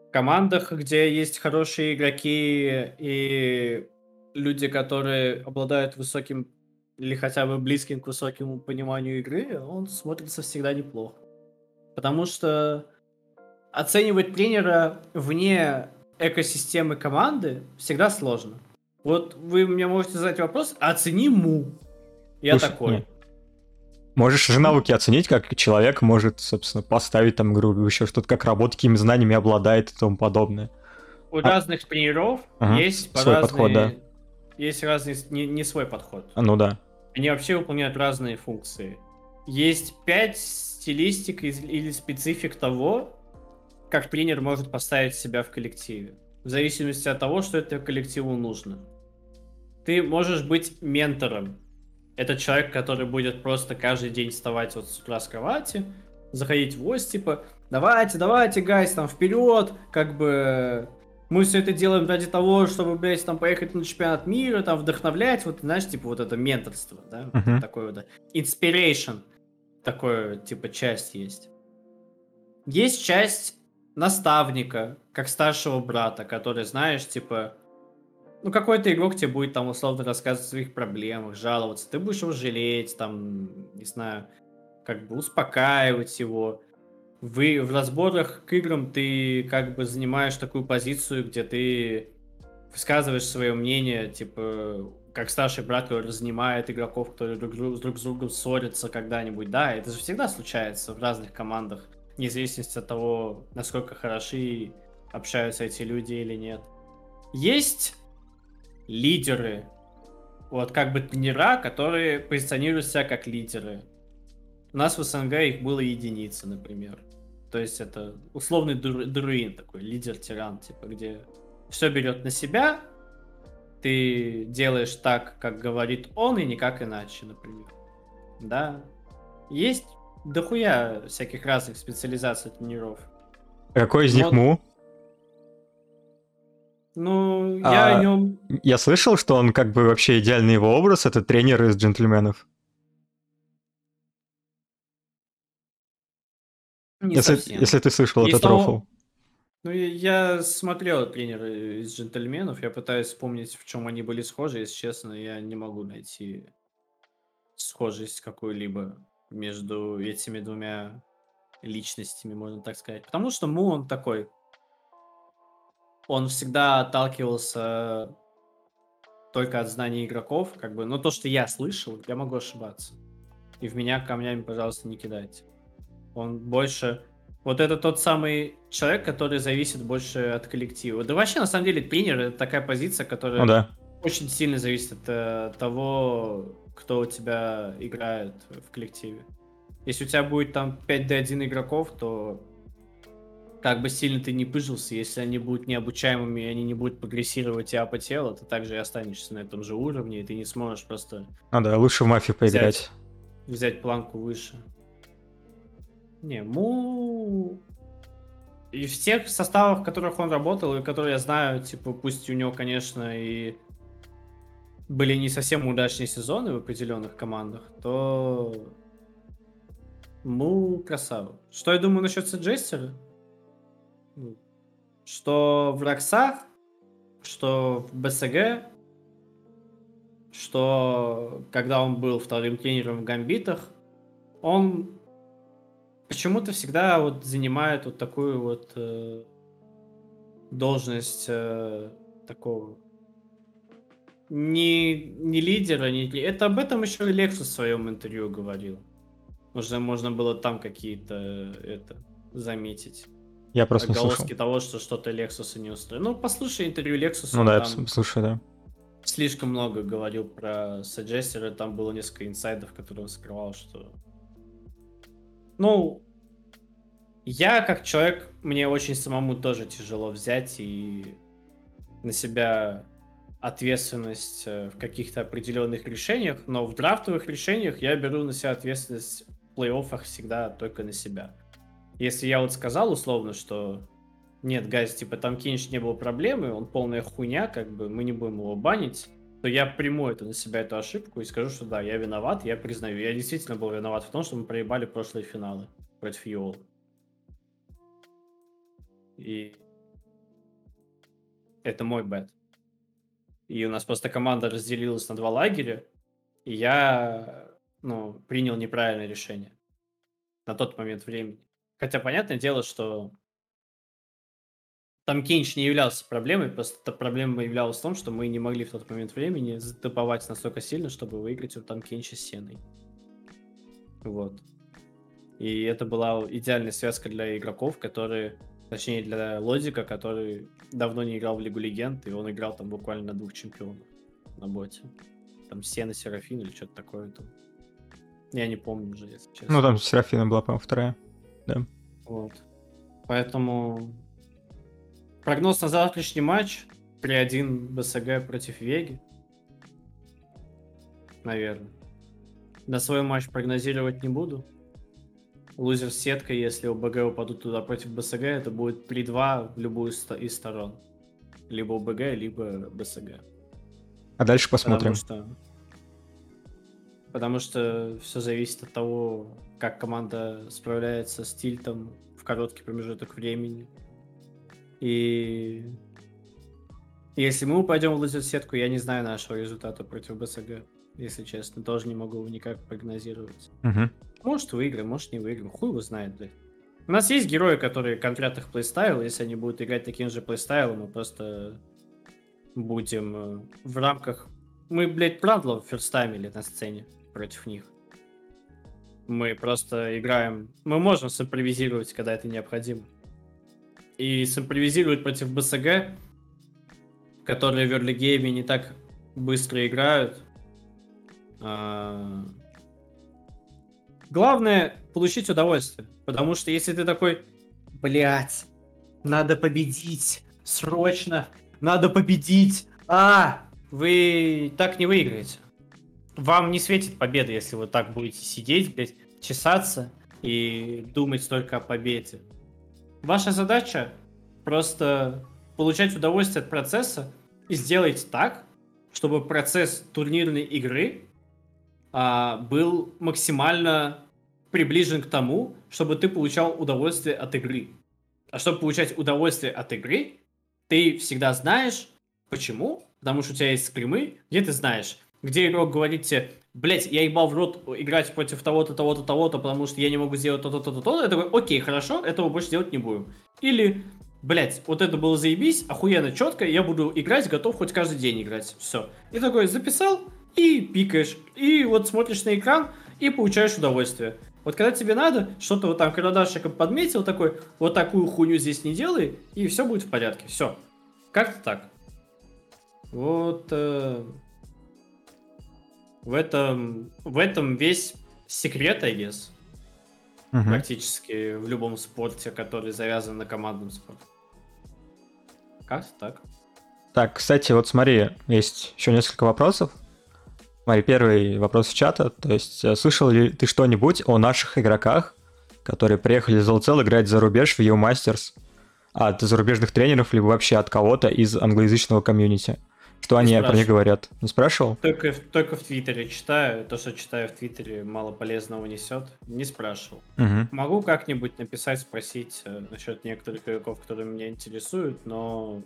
в командах, где есть хорошие игроки и... люди, которые обладают высоким или хотя бы близким к высокому пониманию игры, он смотрится всегда неплохо. Потому что оценивать тренера вне экосистемы команды всегда сложно. Вот вы мне можете задать вопрос: оцени Му. Я слушай, такой. Нет. Можешь же навыки оценить, как человек может, собственно, поставить там игру, еще что-то, как работать, какими знаниями обладает и тому подобное. У разных тренеров есть по разные... подход, да. Есть разный, не свой подход. Ну да. Они вообще выполняют разные функции. Есть 5 стилистик или специфик того, как тренер может поставить себя в коллективе. В зависимости от того, что это коллективу нужно. Ты можешь быть ментором. Это человек, который будет просто каждый день вставать вот с утра с кровати, заходить в ось, типа, давайте, гайс, там, вперед, как бы... Мы все это делаем ради того, чтобы, блядь, там, поехать на чемпионат мира, там, вдохновлять, вот, знаешь, типа, вот это менторство, да, вот такое вот, inspiration, такое, типа, часть есть. Есть часть наставника, как старшего брата, который, знаешь, типа, ну, какой-то игрок тебе будет, там, условно, рассказывать о своих проблемах, жаловаться, ты будешь его жалеть, там, не знаю, как бы успокаивать его. В разборах к играм ты как бы занимаешь такую позицию, где ты высказываешь свое мнение, типа, как старший брат, который занимает игроков, которые друг с другом ссорятся когда-нибудь, да, это же всегда случается в разных командах, вне зависимости от того, насколько хороши общаются эти люди или нет. Есть лидеры, вот как бы тренера, которые позиционируют себя как лидеры. У нас в СНГ их было единицы, например. То есть это условный друин такой, лидер-тиран, типа, где все берет на себя, ты делаешь так, как говорит он, и никак иначе, например. Да. Есть дохуя всяких разных специализаций тренеров. Какой из них Му? Ну, я о нем... Я слышал, что он как бы вообще идеальный его образ, это тренер из «Джентльменов». Если ты слышал этот рофл. Ну, я смотрел «Тренеры из джентльменов», я пытаюсь вспомнить, в чем они были схожи, если честно, я не могу найти схожесть какую-либо между этими двумя личностями, можно так сказать. Потому что Му, он такой, он всегда отталкивался только от знаний игроков, как бы, но то, что я слышал, я могу ошибаться. И в меня камнями, пожалуйста, не кидайте. Он больше... Вот это тот самый человек, который зависит больше от коллектива. Да вообще, на самом деле, тренер — это такая позиция, которая очень сильно зависит от того, кто у тебя играет в коллективе. Если у тебя будет там 5-1 игроков, то как бы сильно ты не пыжился, если они будут необучаемыми, и они не будут прогрессировать тебя по телу, ты также и останешься на этом же уровне, и ты не сможешь просто... лучше в мафию поиграть. Взять планку выше. Не, Му... И в тех составах, в которых он работал, и которые я знаю, типа, пусть у него, конечно, и были не совсем удачные сезоны в определенных командах, то Му красава. Что я думаю насчет Саджестера? Что в Роксах, что в БСГ, что когда он был вторым тренером в Гамбитах, он... почему-то всегда вот занимает вот такую вот должность такого не лидера, не... Это об этом еще и Лексус в своем интервью говорил. Можно было там какие-то заметить. Я просто не слышал. Отголоски того, что что-то Лексуса не устроил. Ну, послушай интервью Лексуса. Ну да, я слушаю, да. Слишком много говорил про Саджестера, там было несколько инсайдов, которые он скрывал, что... Ну, я как человек, мне очень самому тоже тяжело взять и на себя ответственность в каких-то определенных решениях, но в драфтовых решениях я беру на себя ответственность в плей-оффах всегда только на себя. Если я вот сказал условно, что нет, гайз, типа там Кенча не было проблемы, он полная хуйня, как бы мы не будем его банить, то я приму это на себя, эту ошибку, и скажу, что да, я виноват, я признаю. Я действительно был виноват в том, что мы проебали прошлые финалы против Йол. И это мой бэт. И у нас просто команда разделилась на два лагеря, и я, принял неправильное решение на тот момент времени. Хотя, понятное дело, что там Кенч не являлся проблемой, просто проблема являлась в том, что мы не могли в тот момент времени затоповать настолько сильно, чтобы выиграть у там Кенча с Сеной. Вот. И это была идеальная связка для игроков, которые... Точнее, для Лодика, который давно не играл в Лигу Легенд, и он играл там буквально на двух чемпионов на боте. Там Сена, Серафин или что-то такое. Там. Я не помню уже, если честно. Ну, там Серафина была, по-моему, вторая. Да. Вот. Поэтому прогноз на завтрашний матч 3-1 БСГ против Веги. Наверное. На свой матч прогнозировать не буду. Лузер с сеткой, если ОБГ упадут туда против БСГ, это будет 3-2 в любую из сторон. Либо ОБГ, либо БСГ. А дальше посмотрим. Потому что все зависит от того, как команда справляется с тильтом в короткий промежуток времени. И если мы упадем в лазер-сетку, я не знаю нашего результата против БСГ, если честно. Тоже не могу его никак прогнозировать. Угу. Может, выиграем, может, не выиграем. Хуй его знает, блядь. У нас есть герои, которые контрят их плейстайл. Если они будут играть таким же плейстайлом, мы просто будем в рамках... Мы, блядь, Трандл ферстамили на сцене против них. Мы просто играем... Мы можем симпровизировать, когда это необходимо. И симпровизировать против БСГ, которые в эрлигейме не так быстро играют. Главное получить удовольствие. Потому что если ты такой, блядь, надо победить, срочно, надо победить, вы так не выиграете. Вам не светит победа, если вы так будете сидеть, блядь, чесаться и думать только о победе. Ваша задача просто получать удовольствие от процесса и сделать так, чтобы процесс турнирной игры был максимально приближен к тому, чтобы ты получал удовольствие от игры. А чтобы получать удовольствие от игры, ты всегда знаешь, почему. Потому что у тебя есть скримы, где ты знаешь, где игрок говорит тебе, блять, я ебал в рот играть против того-то, того-то, того-то, потому что я не могу сделать то-то, то-то, то-то. Я такой, окей, хорошо, этого больше делать не буду. Или, блять, вот это было заебись, охуенно четко, я буду играть, готов хоть каждый день играть. Все. И такой записал, и пикаешь, и вот смотришь на экран, и получаешь удовольствие. Вот когда тебе надо, что-то вот там карандашиком подметил, такой, вот такую хуйню здесь не делай, и все будет в порядке. Все. Как-то так. Вот в этом весь секрет, I guess, практически в любом спорте, который завязан на командном спорте. Как-то так. Так, кстати, вот смотри, есть еще несколько вопросов. Смотри, первый вопрос из чата. То есть, слышал ли ты что-нибудь о наших игроках, которые приехали за ЛЦЛ играть за рубеж в EU Masters? От зарубежных тренеров, либо вообще от кого-то из англоязычного комьюнити? Что не они про них говорят? Не спрашивал? Только в Твиттере читаю. То, что читаю в Твиттере, мало полезного несет. Не спрашивал. Угу. Могу как-нибудь написать, спросить насчет некоторых игроков, которые меня интересуют, но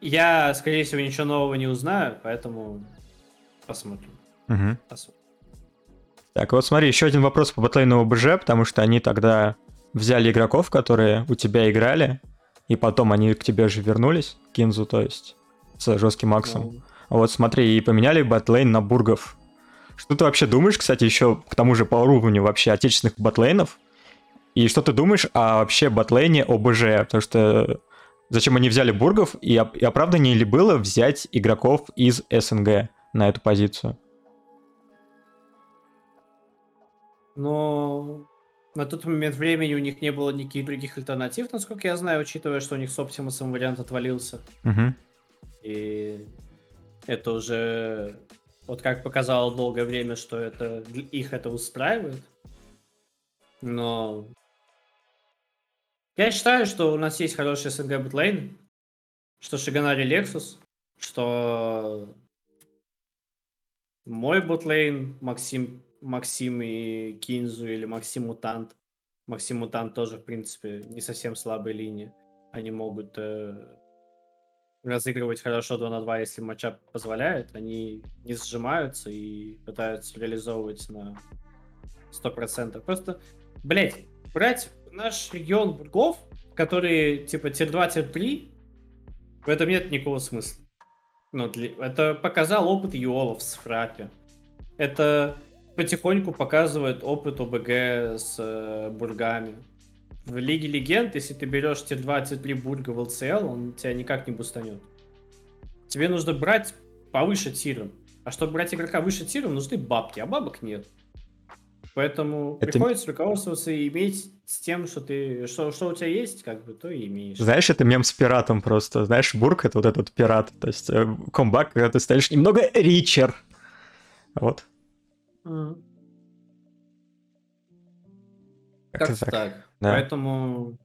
я, скорее всего, ничего нового не узнаю, поэтому посмотрим. Угу. Посмотрим. Так, вот смотри, еще один вопрос по батлейну ОБЖ, потому что они тогда взяли игроков, которые у тебя играли, и потом они к тебе же вернулись, Кинзу, то есть, с жестким Максом. Вот смотри, и поменяли батлейн на бургов. Что ты вообще думаешь, кстати, еще к тому же по уровню вообще отечественных батлейнов? И что ты думаешь о вообще батлейне ОБЖ? Потому что зачем они взяли бургов, и оправдание ли было взять игроков из СНГ на эту позицию? Но на тот момент времени у них не было никаких других альтернатив, насколько я знаю, учитывая, что у них с Оптимусом вариант отвалился. Uh-huh. И это уже, вот как показало долгое время, что это их это устраивает. Но я считаю, что у нас есть хороший СНГ бэтлейн, что Шиганари Лексус, что мой бэтлейн Максим и Кинзу, или Максим Мутант. Максим Мутант тоже, в принципе, не совсем слабые линии. Они могут разыгрывать хорошо 2 на 2, если матчап позволяет. Они не сжимаются и пытаются реализовывать на 100%. Просто, блять, брать наш регион бургов, которые, типа, тир-2, тир-3, в этом нет никакого смысла. Ну, это показал опыт Йолов с Фрапи. Это потихоньку показывает опыт ОБГ с бургами. В Лиге Легенд, если ты берешь тебе 20 Либурга в ЛЦЛ, он тебя никак не бустанет. Тебе нужно брать повыше тиром. А чтобы брать игрока выше тиром, нужны бабки, а бабок нет. Поэтому приходится руководствоваться и иметь с тем, что ты, что у тебя есть, как бы, то и имеешь. Знаешь, это мем с пиратом просто. Знаешь, Бург — это вот этот пират. То есть комбак, когда ты ставишь немного ричер. Вот. Mm. Как-то так. Да. Поэтому...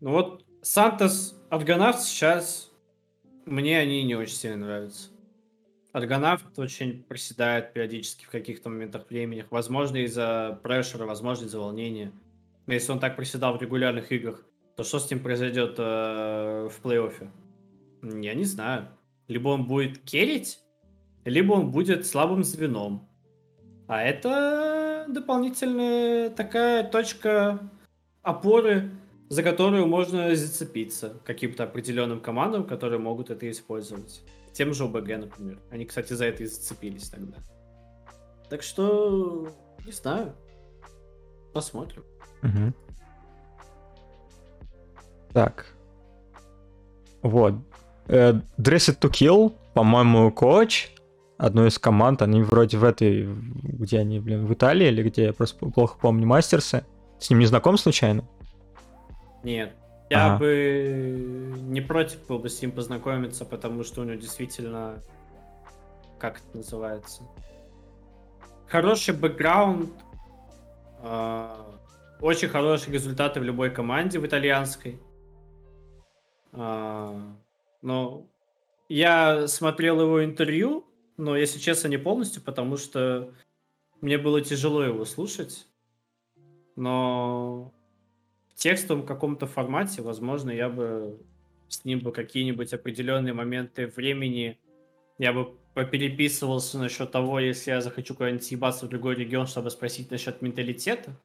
Ну вот Сантос, Аргонавт сейчас... Мне они не очень сильно нравятся. Аргонавт очень проседает периодически в каких-то моментах времени. Возможно, из-за прешера, возможно, из-за волнения. Но если он так проседал в регулярных играх, то что с ним произойдет в плей-оффе? Я не знаю. Либо он будет керрить, либо он будет слабым звеном. А это дополнительная такая точка опоры, за которую можно зацепиться каким-то определенным командам, которые могут это использовать. Тем же ОБГ, например. Они, кстати, за это и зацепились тогда. Так что, не знаю. Посмотрим. Угу. Так. Вот. Dressed to Kill, по-моему, коуч одной из команд. Они вроде в этой... Где они, блин, в Италии или где? Я просто плохо помню. Мастерсы. С ним не знаком случайно? Нет, я бы не против был бы с ним познакомиться, потому что у него действительно, как это называется, хороший бэкграунд, очень хорошие результаты в любой команде, в итальянской. Но я смотрел его интервью, но, если честно, не полностью, потому что мне было тяжело его слушать, но... В текстовом каком-то формате, возможно, я бы с ним бы какие-нибудь определенные моменты времени, я бы попереписывался насчет того, если я захочу куда-нибудь съебаться в другой регион, чтобы спросить насчет менталитета.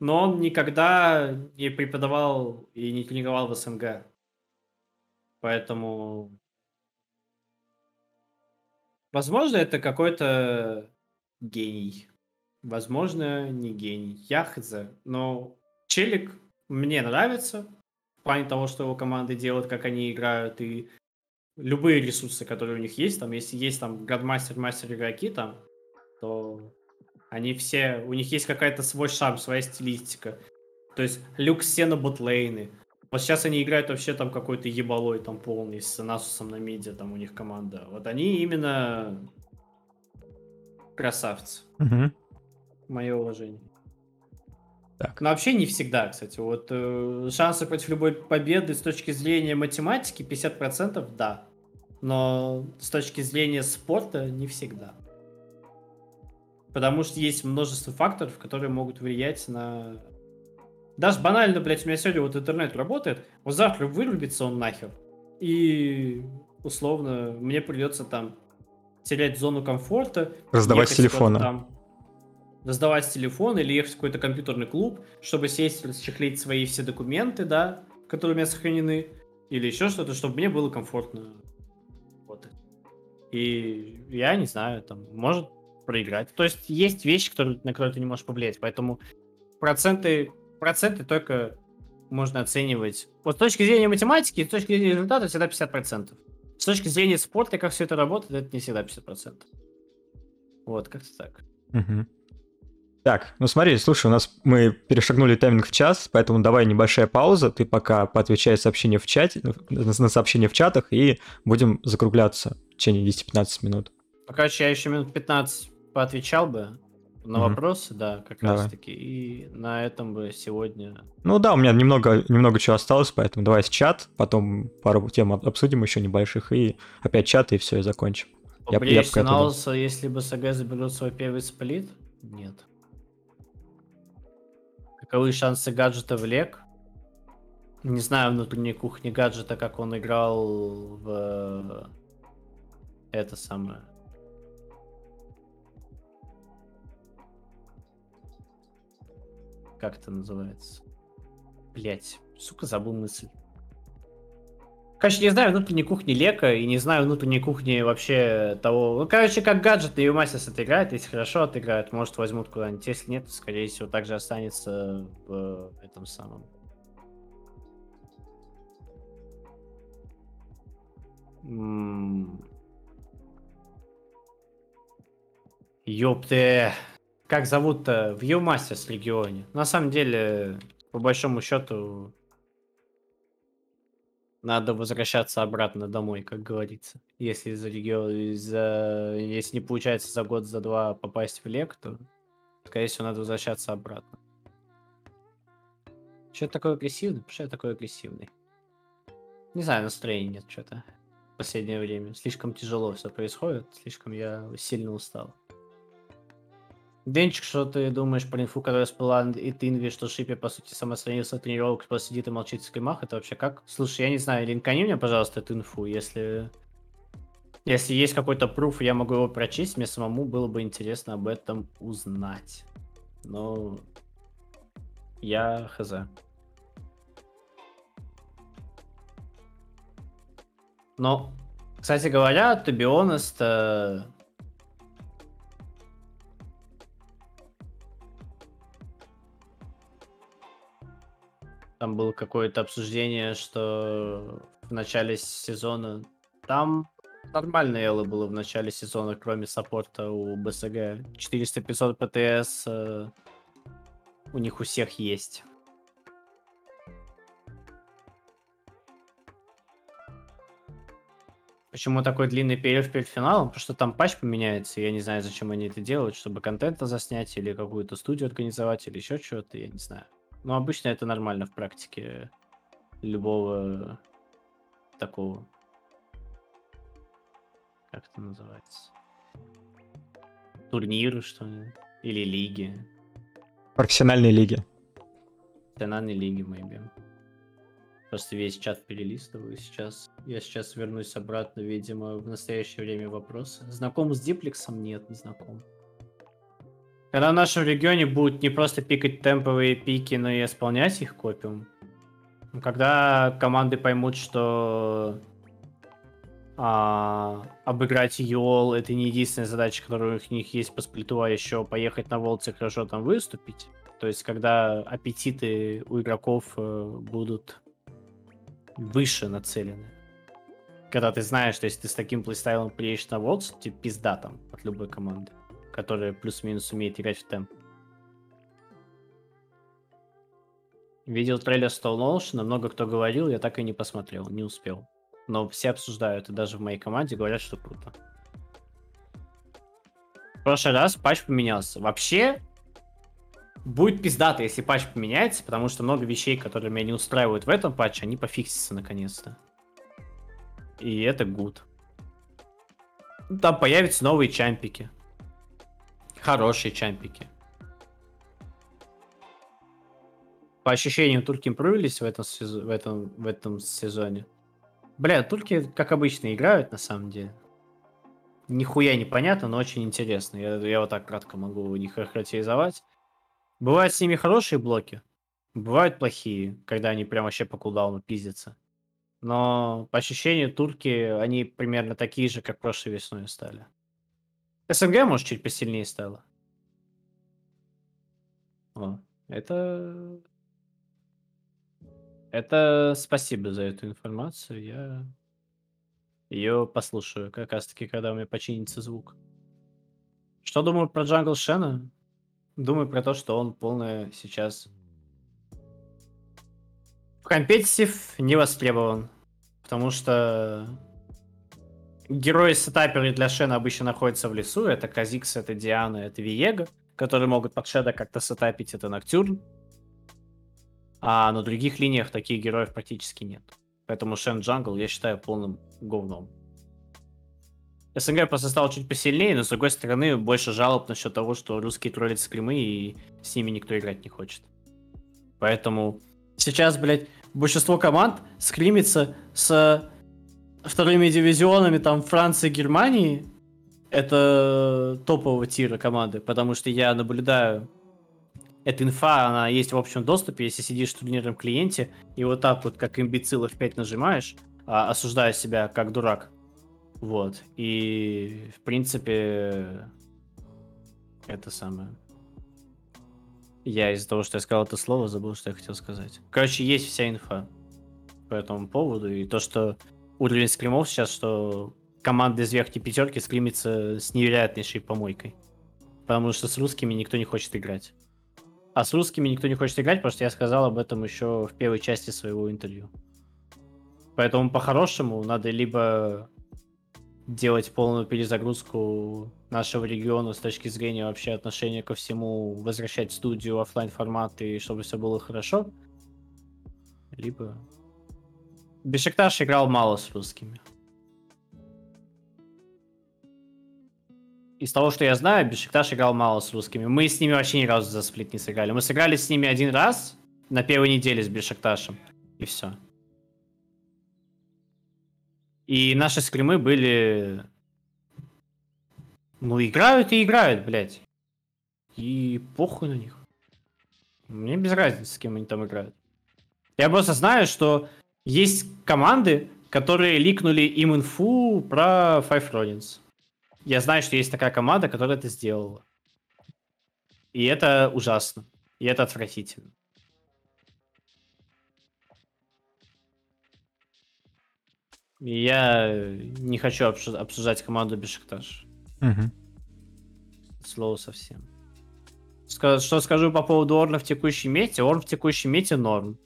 Но он никогда не преподавал и не тренировал в СНГ. Поэтому... Возможно, это какой-то гений. Возможно, не гений. Я хз. Но челик... Мне нравится, в плане того, что его команды делают, как они играют, и любые ресурсы, которые у них есть, там, если есть там градмастер, мастер игроки, там, то они все, у них есть какая-то свой шарм, своя стилистика, то есть люксена ботлейны, вот сейчас они играют вообще там какой-то ебалой там полный с Насусом на миде, там у них команда, вот они именно красавцы, мое уважение. Так. Но вообще не всегда, кстати. Вот шансы против любой победы с точки зрения математики 50% да. Но с точки зрения спорта не всегда. Потому что есть множество факторов, которые могут влиять на... Даже банально, блядь, у меня сегодня вот интернет работает, вот завтра вырубится он нахер. И условно мне придется там терять зону комфорта. Раздавать с телефона. Раздавать телефон или ехать в какой-то компьютерный клуб, чтобы сесть, расчехлить свои все документы, да, которые у меня сохранены, или еще что-то, чтобы мне было комфортно. Вот. И я не знаю, там, может проиграть. То есть есть вещи, на которые ты не можешь повлиять, поэтому проценты только можно оценивать. Вот с точки зрения математики, с точки зрения результата всегда 50%. С точки зрения спорта, как все это работает, это не всегда 50%. Вот, как-то так. Угу. Так, ну смотри, слушай, у нас мы перешагнули тайминг в час, поэтому давай небольшая пауза, ты пока поотвечай сообщения в чате, на сообщения в чатах, и будем закругляться в течение 10-15 минут. Пока я еще минут 15 поотвечал бы на вопросы, да, как раз таки, и на этом бы сегодня... Ну да, у меня немного чего осталось, поэтому давай с чат, потом пару тем обсудим еще небольших, и опять чат, и все, и закончим. Побрежь, если бы СГ заберет свой первый сплит? Нет. Каковы шансы гаджета в лег? Не знаю внутренней кухни гаджета, как он играл в это самое. Как это называется? Блять, сука, забыл мысль. Короче, не знаю внутренней кухни Лека и не знаю внутренней кухни вообще того... Ну, короче, как гаджет и Мастерс отыграет, если хорошо отыграют, может, возьмут куда-нибудь. Если нет, скорее всего, также останется в этом самом. Ёпты. Как зовут-то? Вью Мастерс в Легионе. На самом деле, по большому счету... Надо возвращаться обратно домой, как говорится. Если за регион, если не получается за год, за два попасть в Лек, то, скорее всего, надо возвращаться обратно. Что такое агрессивный? Почему я такой агрессивный? Не знаю, настроения нет что-то. В последнее время слишком тяжело все происходит, слишком я сильно устал. Денчик, что ты думаешь про инфу, которая спала от Инви, что Шипи, по сути, самостоятельно тренировок, просто сидит и молчит в скримах? Это вообще как? Слушай, я не знаю, линкани мне, пожалуйста, эту инфу, если есть какой-то пруф, я могу его прочесть, мне самому было бы интересно об этом узнать. Но... я хз. Но, кстати говоря, to be honest, там было какое-то обсуждение, что в начале сезона... Там нормально эллы было в начале сезона, кроме саппорта у БСГ. 400-500 ПТС у них у всех есть. Почему такой длинный перерыв перед финалом? Потому что там патч поменяется, я не знаю, зачем они это делают, чтобы контента заснять или какую-то студию организовать, или еще что-то, я не знаю. Но обычно это нормально в практике любого такого, как это называется, турнира, что ли, или лиги. Профессиональные лиги. Профессиональные лиги, maybe. Просто весь чат перелистываю сейчас. Я сейчас вернусь обратно, видимо, в настоящее время вопросы. Знаком с Диплексом? Нет, не знаком. Когда в нашем регионе будут не просто пикать темповые пики, но и исполнять их копиум. Когда команды поймут, что обыграть Йол — это не единственная задача, которая у них есть по сплиту, а еще поехать на волцы, хорошо там выступить. То есть когда аппетиты у игроков будут выше нацелены. Когда ты знаешь, что если ты с таким плейстайлом приедешь на волцы, тебе пизда там от любой команды, которая плюс-минус умеет играть в темп. Видел трейлер Stone Ocean, много кто говорил, я так и не посмотрел, не успел. Но все обсуждают, и даже в моей команде говорят, что круто. В прошлый раз патч поменялся. Вообще, будет пиздато, если патч поменяется, потому что много вещей, которые меня не устраивают в этом патче, они пофиксятся наконец-то. И это гуд. Там появятся новые чампики. Хорошие чампики. По ощущениям, турки импровились в этом сезоне. Бля, турки, как обычно, играют, на самом деле. Нихуя непонятно, но очень интересно. Я вот так кратко могу их характеризовать. Бывают с ними хорошие блоки. Бывают плохие, когда они прям вообще по кулдауну пиздятся. Но по ощущению, турки, они примерно такие же, как прошлой весной стали. СНГ, может, чуть посильнее стало. О, это... Это спасибо за эту информацию. Я ее послушаю, как раз таки, когда у меня починится звук. Что думаю про Джангл Шена? Думаю про то, что он полный сейчас... В компетитив не востребован. Потому что... Герои-сетаперы для Шена обычно находятся в лесу. Это Казикс, это Диана, это Виего, которые могут под Шеда как-то сетапить. Это Ноктюрн. А на других линиях таких героев практически нет. Поэтому Шен Джангл я считаю полным говном. СНГ просто стал чуть посильнее, но с другой стороны больше жалоб насчет того, что русские троллят скримы и с ними никто играть не хочет. Поэтому сейчас, блядь, большинство команд скримится с... вторыми дивизионами там Франции и Германии. Это топового тира команды, потому что я наблюдаю, эта инфа, она есть в общем доступе, если сидишь в турнирном клиенте, и вот так вот, как имбецилов 5 нажимаешь, осуждаю себя как дурак. Вот. И, в принципе, это самое. Я из-за того, что я сказал это слово, забыл, что я хотел сказать. Короче, есть вся инфа по этому поводу. И то, что уровень скримов сейчас, что команда из верхней пятерки скримится с невероятнейшей помойкой. Потому что с русскими никто не хочет играть. А с русскими никто не хочет играть, потому что я сказал об этом еще в первой части своего интервью. Поэтому по-хорошему надо либо делать полную перезагрузку нашего региона с точки зрения вообще отношения ко всему, возвращать студию, офлайн форматы, чтобы все было хорошо, либо... Beşiktaş играл мало с русскими. Из того, что я знаю, Beşiktaş играл мало с русскими. Мы с ними вообще ни разу за сплит не сыграли. Мы сыграли с ними один раз на первой неделе с Beşiktaş'ем, и все. И наши скримы были... Ну, играют и играют, блядь. И похуй на них. Мне без разницы, с кем они там играют. Я просто знаю, что есть команды, которые ликнули им инфу про Five Rodins. Я знаю, что есть такая команда, которая это сделала. И это ужасно. И это отвратительно. Я не хочу обсуждать команду Beşiktaş. Угу. Слово совсем. Что скажу по поводу Орна в текущей мете? Орн в текущей мете норм.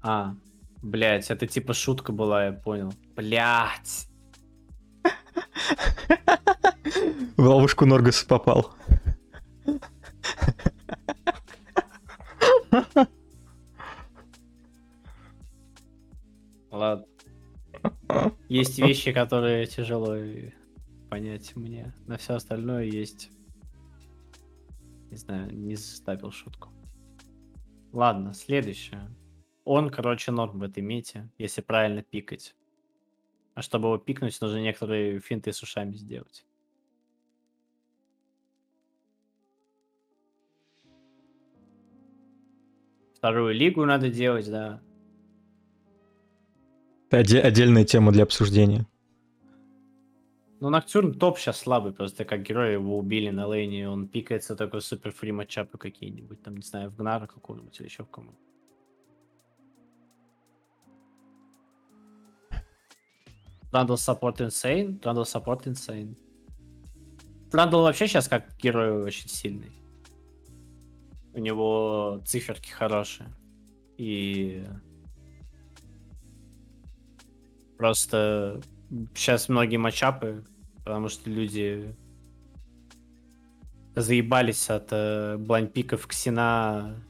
А, блять, это типа шутка была, я понял. Блять. В ловушку Норгас попал. Ладно. Есть вещи, которые тяжело понять мне. На все остальное есть... Не знаю, не заставил шутку. Ладно, следующее. Он, короче, норм в этой мете, если правильно пикать. А чтобы его пикнуть, нужно некоторые финты с ушами сделать. Вторую лигу надо делать, да. Это отдельная тема для обсуждения. Ну, Ноктюрн топ сейчас слабый, просто как герой его убили на лейне, он пикается такой супер фри матчапы какие-нибудь, там, не знаю, в Гнара какую-нибудь или еще в кому. Трандл саппорт инсейн, Трандл саппорт инсейн. Трандл вообще сейчас как герой очень сильный. У него циферки хорошие. И просто сейчас многие матчапы, потому что люди заебались от блайндпиков Ксена,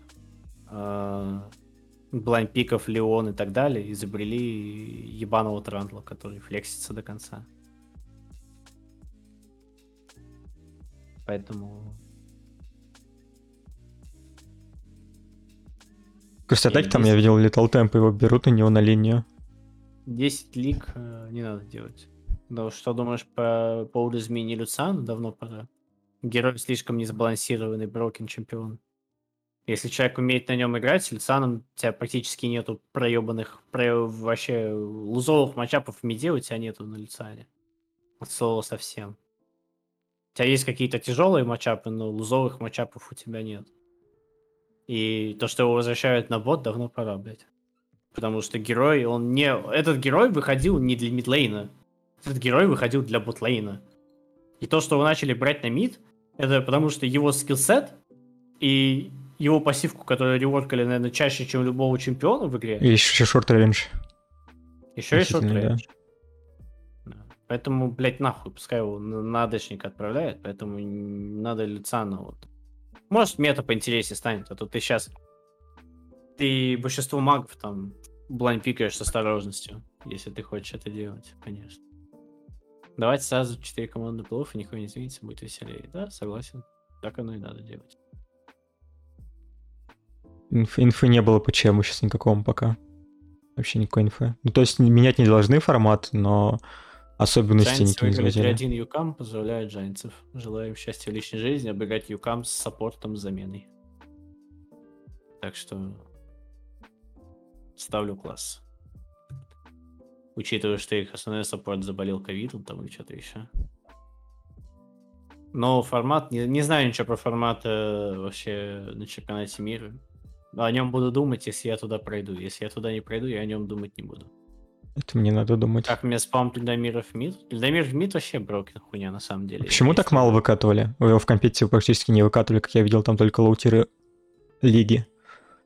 блайндпиков Леон и так далее, изобрели ебаного Трандла, который флексится до конца. Поэтому... Просто так там я видел Литл Темп, его берут у него на линию. 10 лиг не надо делать. Да что думаешь по поводу изменения Люциана? Давно пора. Герой слишком несбалансированный, брокен чемпион. Если человек умеет на нем играть, с Люцианом у тебя практически нету проебанных, вообще лузовых матчапов в миде у тебя нету на Люциане. От слова совсем. У тебя есть какие-то тяжелые матчапы, но лузовых матчапов у тебя нет. И то, что его возвращают на бот, давно пора, блядь. Потому что герой, он не... Этот герой выходил не для мидлейна. Этот герой выходил для ботлейна. И то, что его начали брать на мид, это потому что его скиллсет и его пассивку, которую реворкали, наверное, чаще, чем любого чемпиона в игре. И еще шорт-рейндж. Еще и шорт-рейндж. Да. Поэтому, блядь, нахуй, пускай его на дэшник отправляет, поэтому надо Люциана вот. Может, мета поинтереснее станет, а то ты сейчас... Ты большинство магов там блайндпикаешь с осторожностью, если ты хочешь это делать, конечно. Давайте сразу 4 команды плов, и никого не изменится, будет веселее. Да, согласен. Так оно и надо делать. Инфы не было по чему сейчас никакому пока. Вообще никакой инфы. Ну, то есть менять не должны формат, но особенности никакие не изменили. Джайнцы выиграли 3-1 Юкам, поздравляю джайнцев. Желаю им счастья в личной жизни, обыграть Юкам с саппортом с заменой. Так что ставлю класс. Учитывая, что их основной саппорт заболел ковидом там или что-то еще. Но формат... Не знаю ничего про формат вообще на чемпионате мира. Но о нем буду думать, если я туда пройду. Если я туда не пройду, я о нем думать не буду. Это мне надо думать. Как мне спам Людомира в мид? Людомир в мид вообще брокен хуйня на самом деле. А почему так мало выкатывали? Его в компетитиве практически не выкатывали, как я видел, там только лоутиры лиги.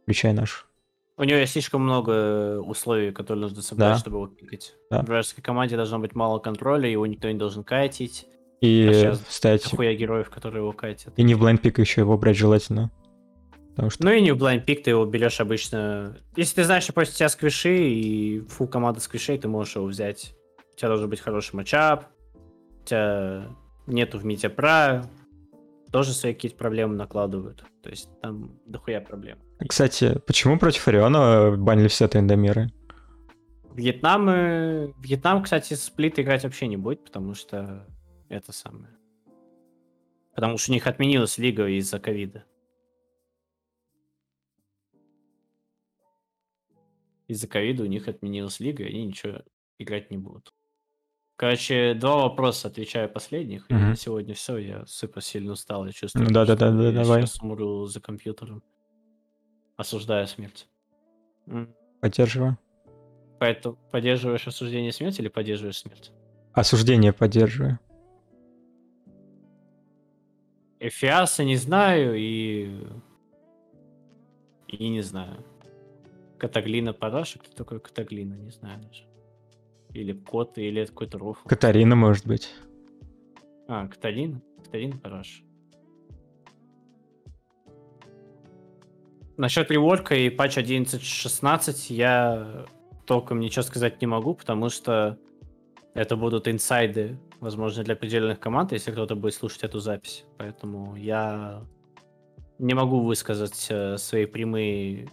Включай наш. У него есть слишком много условий, которые нужно собрать, да, чтобы его пикать. Да. В вражеской команде должно быть мало контроля, его никто не должен кайтить. И стать... Хуя героев, которые его кайтят. И не в блайндпик еще его брать желательно. Что... Ну и не в блайндпик ты его берешь обычно... Если ты знаешь, что против тебя сквиши и фул команда сквишей, ты можешь его взять. У тебя должен быть хороший матчап. У тебя нету в мите пра. Тоже свои какие-то проблемы накладывают. То есть там дохуя проблем. Кстати, почему против Ориона банили все тендомеры? Вьетнам, кстати, сплит играть вообще не будет, потому что это самое. Потому что у них отменилась лига из-за ковида. Из-за ковида у них отменилась лига, и они ничего играть не будут. Короче, два вопроса, отвечаю последних. Mm-hmm. И на сегодня все, я супер сильно устал, я чувствую, что давай. Сейчас умру за компьютером. Осуждаю смерть. Поддерживаю. Поэтому поддерживаешь осуждение смерти или поддерживаешь смерть? Осуждение поддерживаю. Эфиаса не знаю и не знаю. Катаглина Параша? Кто такой Катаглина? Не знаю даже. Или Кот, или это какой-то Рофл. Катарина, может быть. А, Катарина? Катарина Параша. Насчет реворка и патч 11.16 я толком ничего сказать не могу, потому что это будут инсайды, возможно, для определенных команд, если кто-то будет слушать эту запись. Поэтому я не могу высказать свои прямые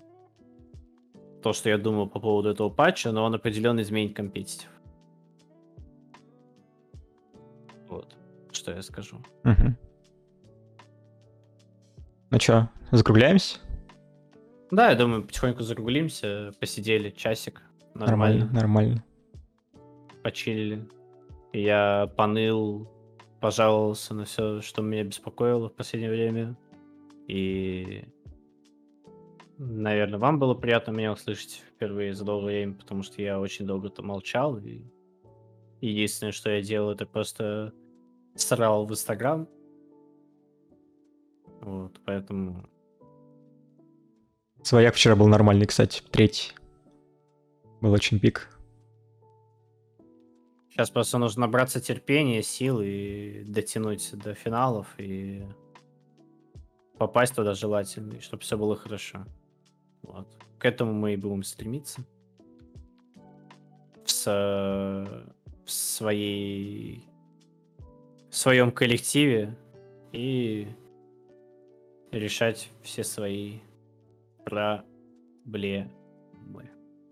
то, что я думаю по поводу этого патча, но он определенно изменит компетитив. Вот, что я скажу. Угу. Ну что, закругляемся? Да, я думаю, потихоньку закруглимся, посидели часик, нормально. Почилили. Я поныл, пожаловался на все, что меня беспокоило в последнее время. И, наверное, вам было приятно меня услышать впервые за долгое время, потому что я очень долго-то молчал. И единственное, что я делал, это просто срал в Инстаграм. Вот, поэтому... Свояк вчера был нормальный, кстати, третий. Был очень пик. Сейчас просто нужно набраться терпения, сил и дотянуть до финалов и попасть туда желательно, чтобы все было хорошо. Вот. К этому мы и будем стремиться. В своем коллективе и решать все свои проблемы.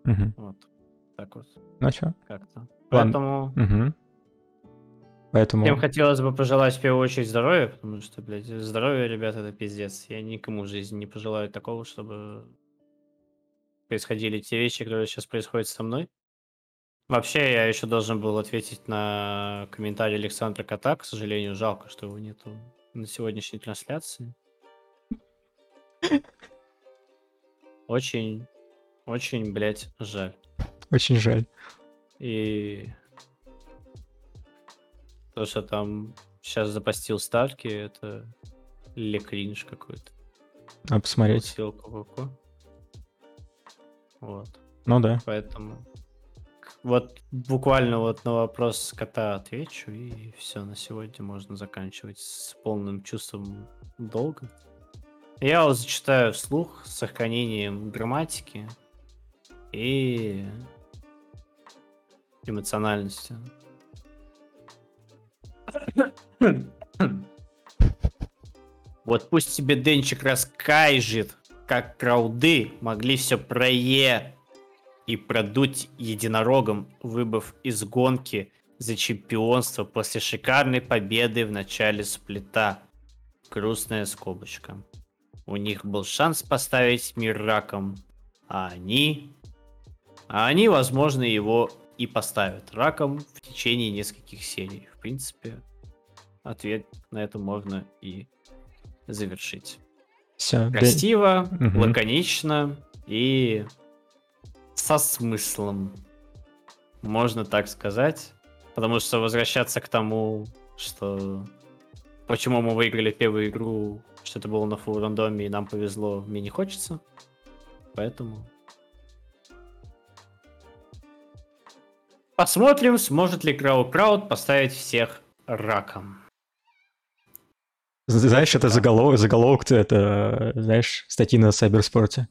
Угу. Вот. Так вот. Ну что? Как-то. Поэтому... Угу. Поэтому... Всем хотелось бы пожелать в первую очередь здоровья, потому что, блядь, здоровье, ребята, это пиздец. Я никому в жизни не пожелаю такого, чтобы происходили те вещи, которые сейчас происходят со мной. Вообще, я еще должен был ответить на комментарий Александра Кота. К сожалению, жалко, что его нету на сегодняшней трансляции. Очень, очень, блядь, жаль. Очень жаль. И то, что там сейчас запостил Старки, это лекринж какой-то. А посмотреть. Сил ку-ку-ку. Вот. Ну да. Поэтому вот буквально вот на вопрос Кота отвечу, и все, на сегодня можно заканчивать с полным чувством долга. Я его зачитаю вслух с сохранением грамматики и эмоциональности. Вот пусть тебе Денчик раскажет, как крауды могли все и продуть единорогом, выбыв из гонки за чемпионство после шикарной победы в начале сплита. Грустная скобочка. У них был шанс поставить мир раком, а они, возможно, его и поставят раком в течение нескольких серий. В принципе, ответ на это можно и завершить. Все. Красиво, лаконично и со смыслом, можно так сказать. Потому что возвращаться к тому, что почему мы выиграли первую игру, что это было на фул рандоме и нам повезло, мне не хочется. Поэтому посмотрим, сможет ли Crowcrowd поставить всех раком. Знаешь, это заголовок, это, знаешь, статьи на Сайберспорте.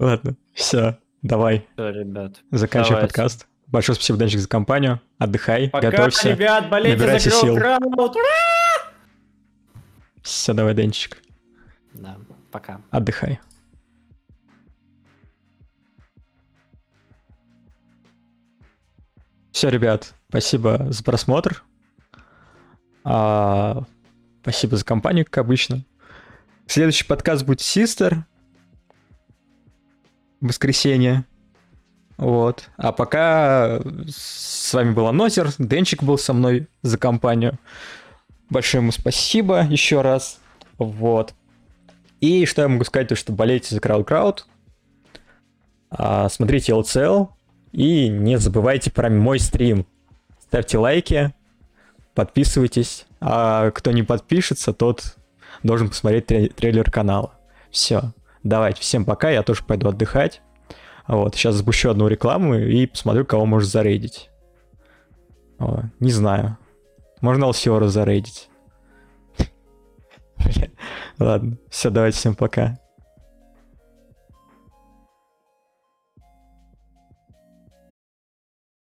Ладно, все, давай. Все, ребят. Заканчивай подкаст. Большое спасибо, Денчик, за компанию. Отдыхай, пока, готовься, ребят, набирайся сил. Все, давай, Денчик. Да, пока. Отдыхай. Все, ребят, спасибо за просмотр. Спасибо за компанию, как обычно. Следующий подкаст будет Sister. В воскресенье. Вот. А пока с вами был Анозер. Денчик был со мной за компанию. Большое ему спасибо еще раз. Вот. И что я могу сказать, то что болейте за Crowcrowd. Смотрите ЛЦЛ. И не забывайте про мой стрим. Ставьте лайки. Подписывайтесь. А кто не подпишется, тот должен посмотреть трейлер канала. Все. Давайте. Всем пока. Я тоже пойду отдыхать. Вот. Сейчас запущу одну рекламу и посмотрю, кого можно зарейдить. О, не знаю. Можно Алсиора зарейдить. Ладно. Все. Давайте. Всем пока.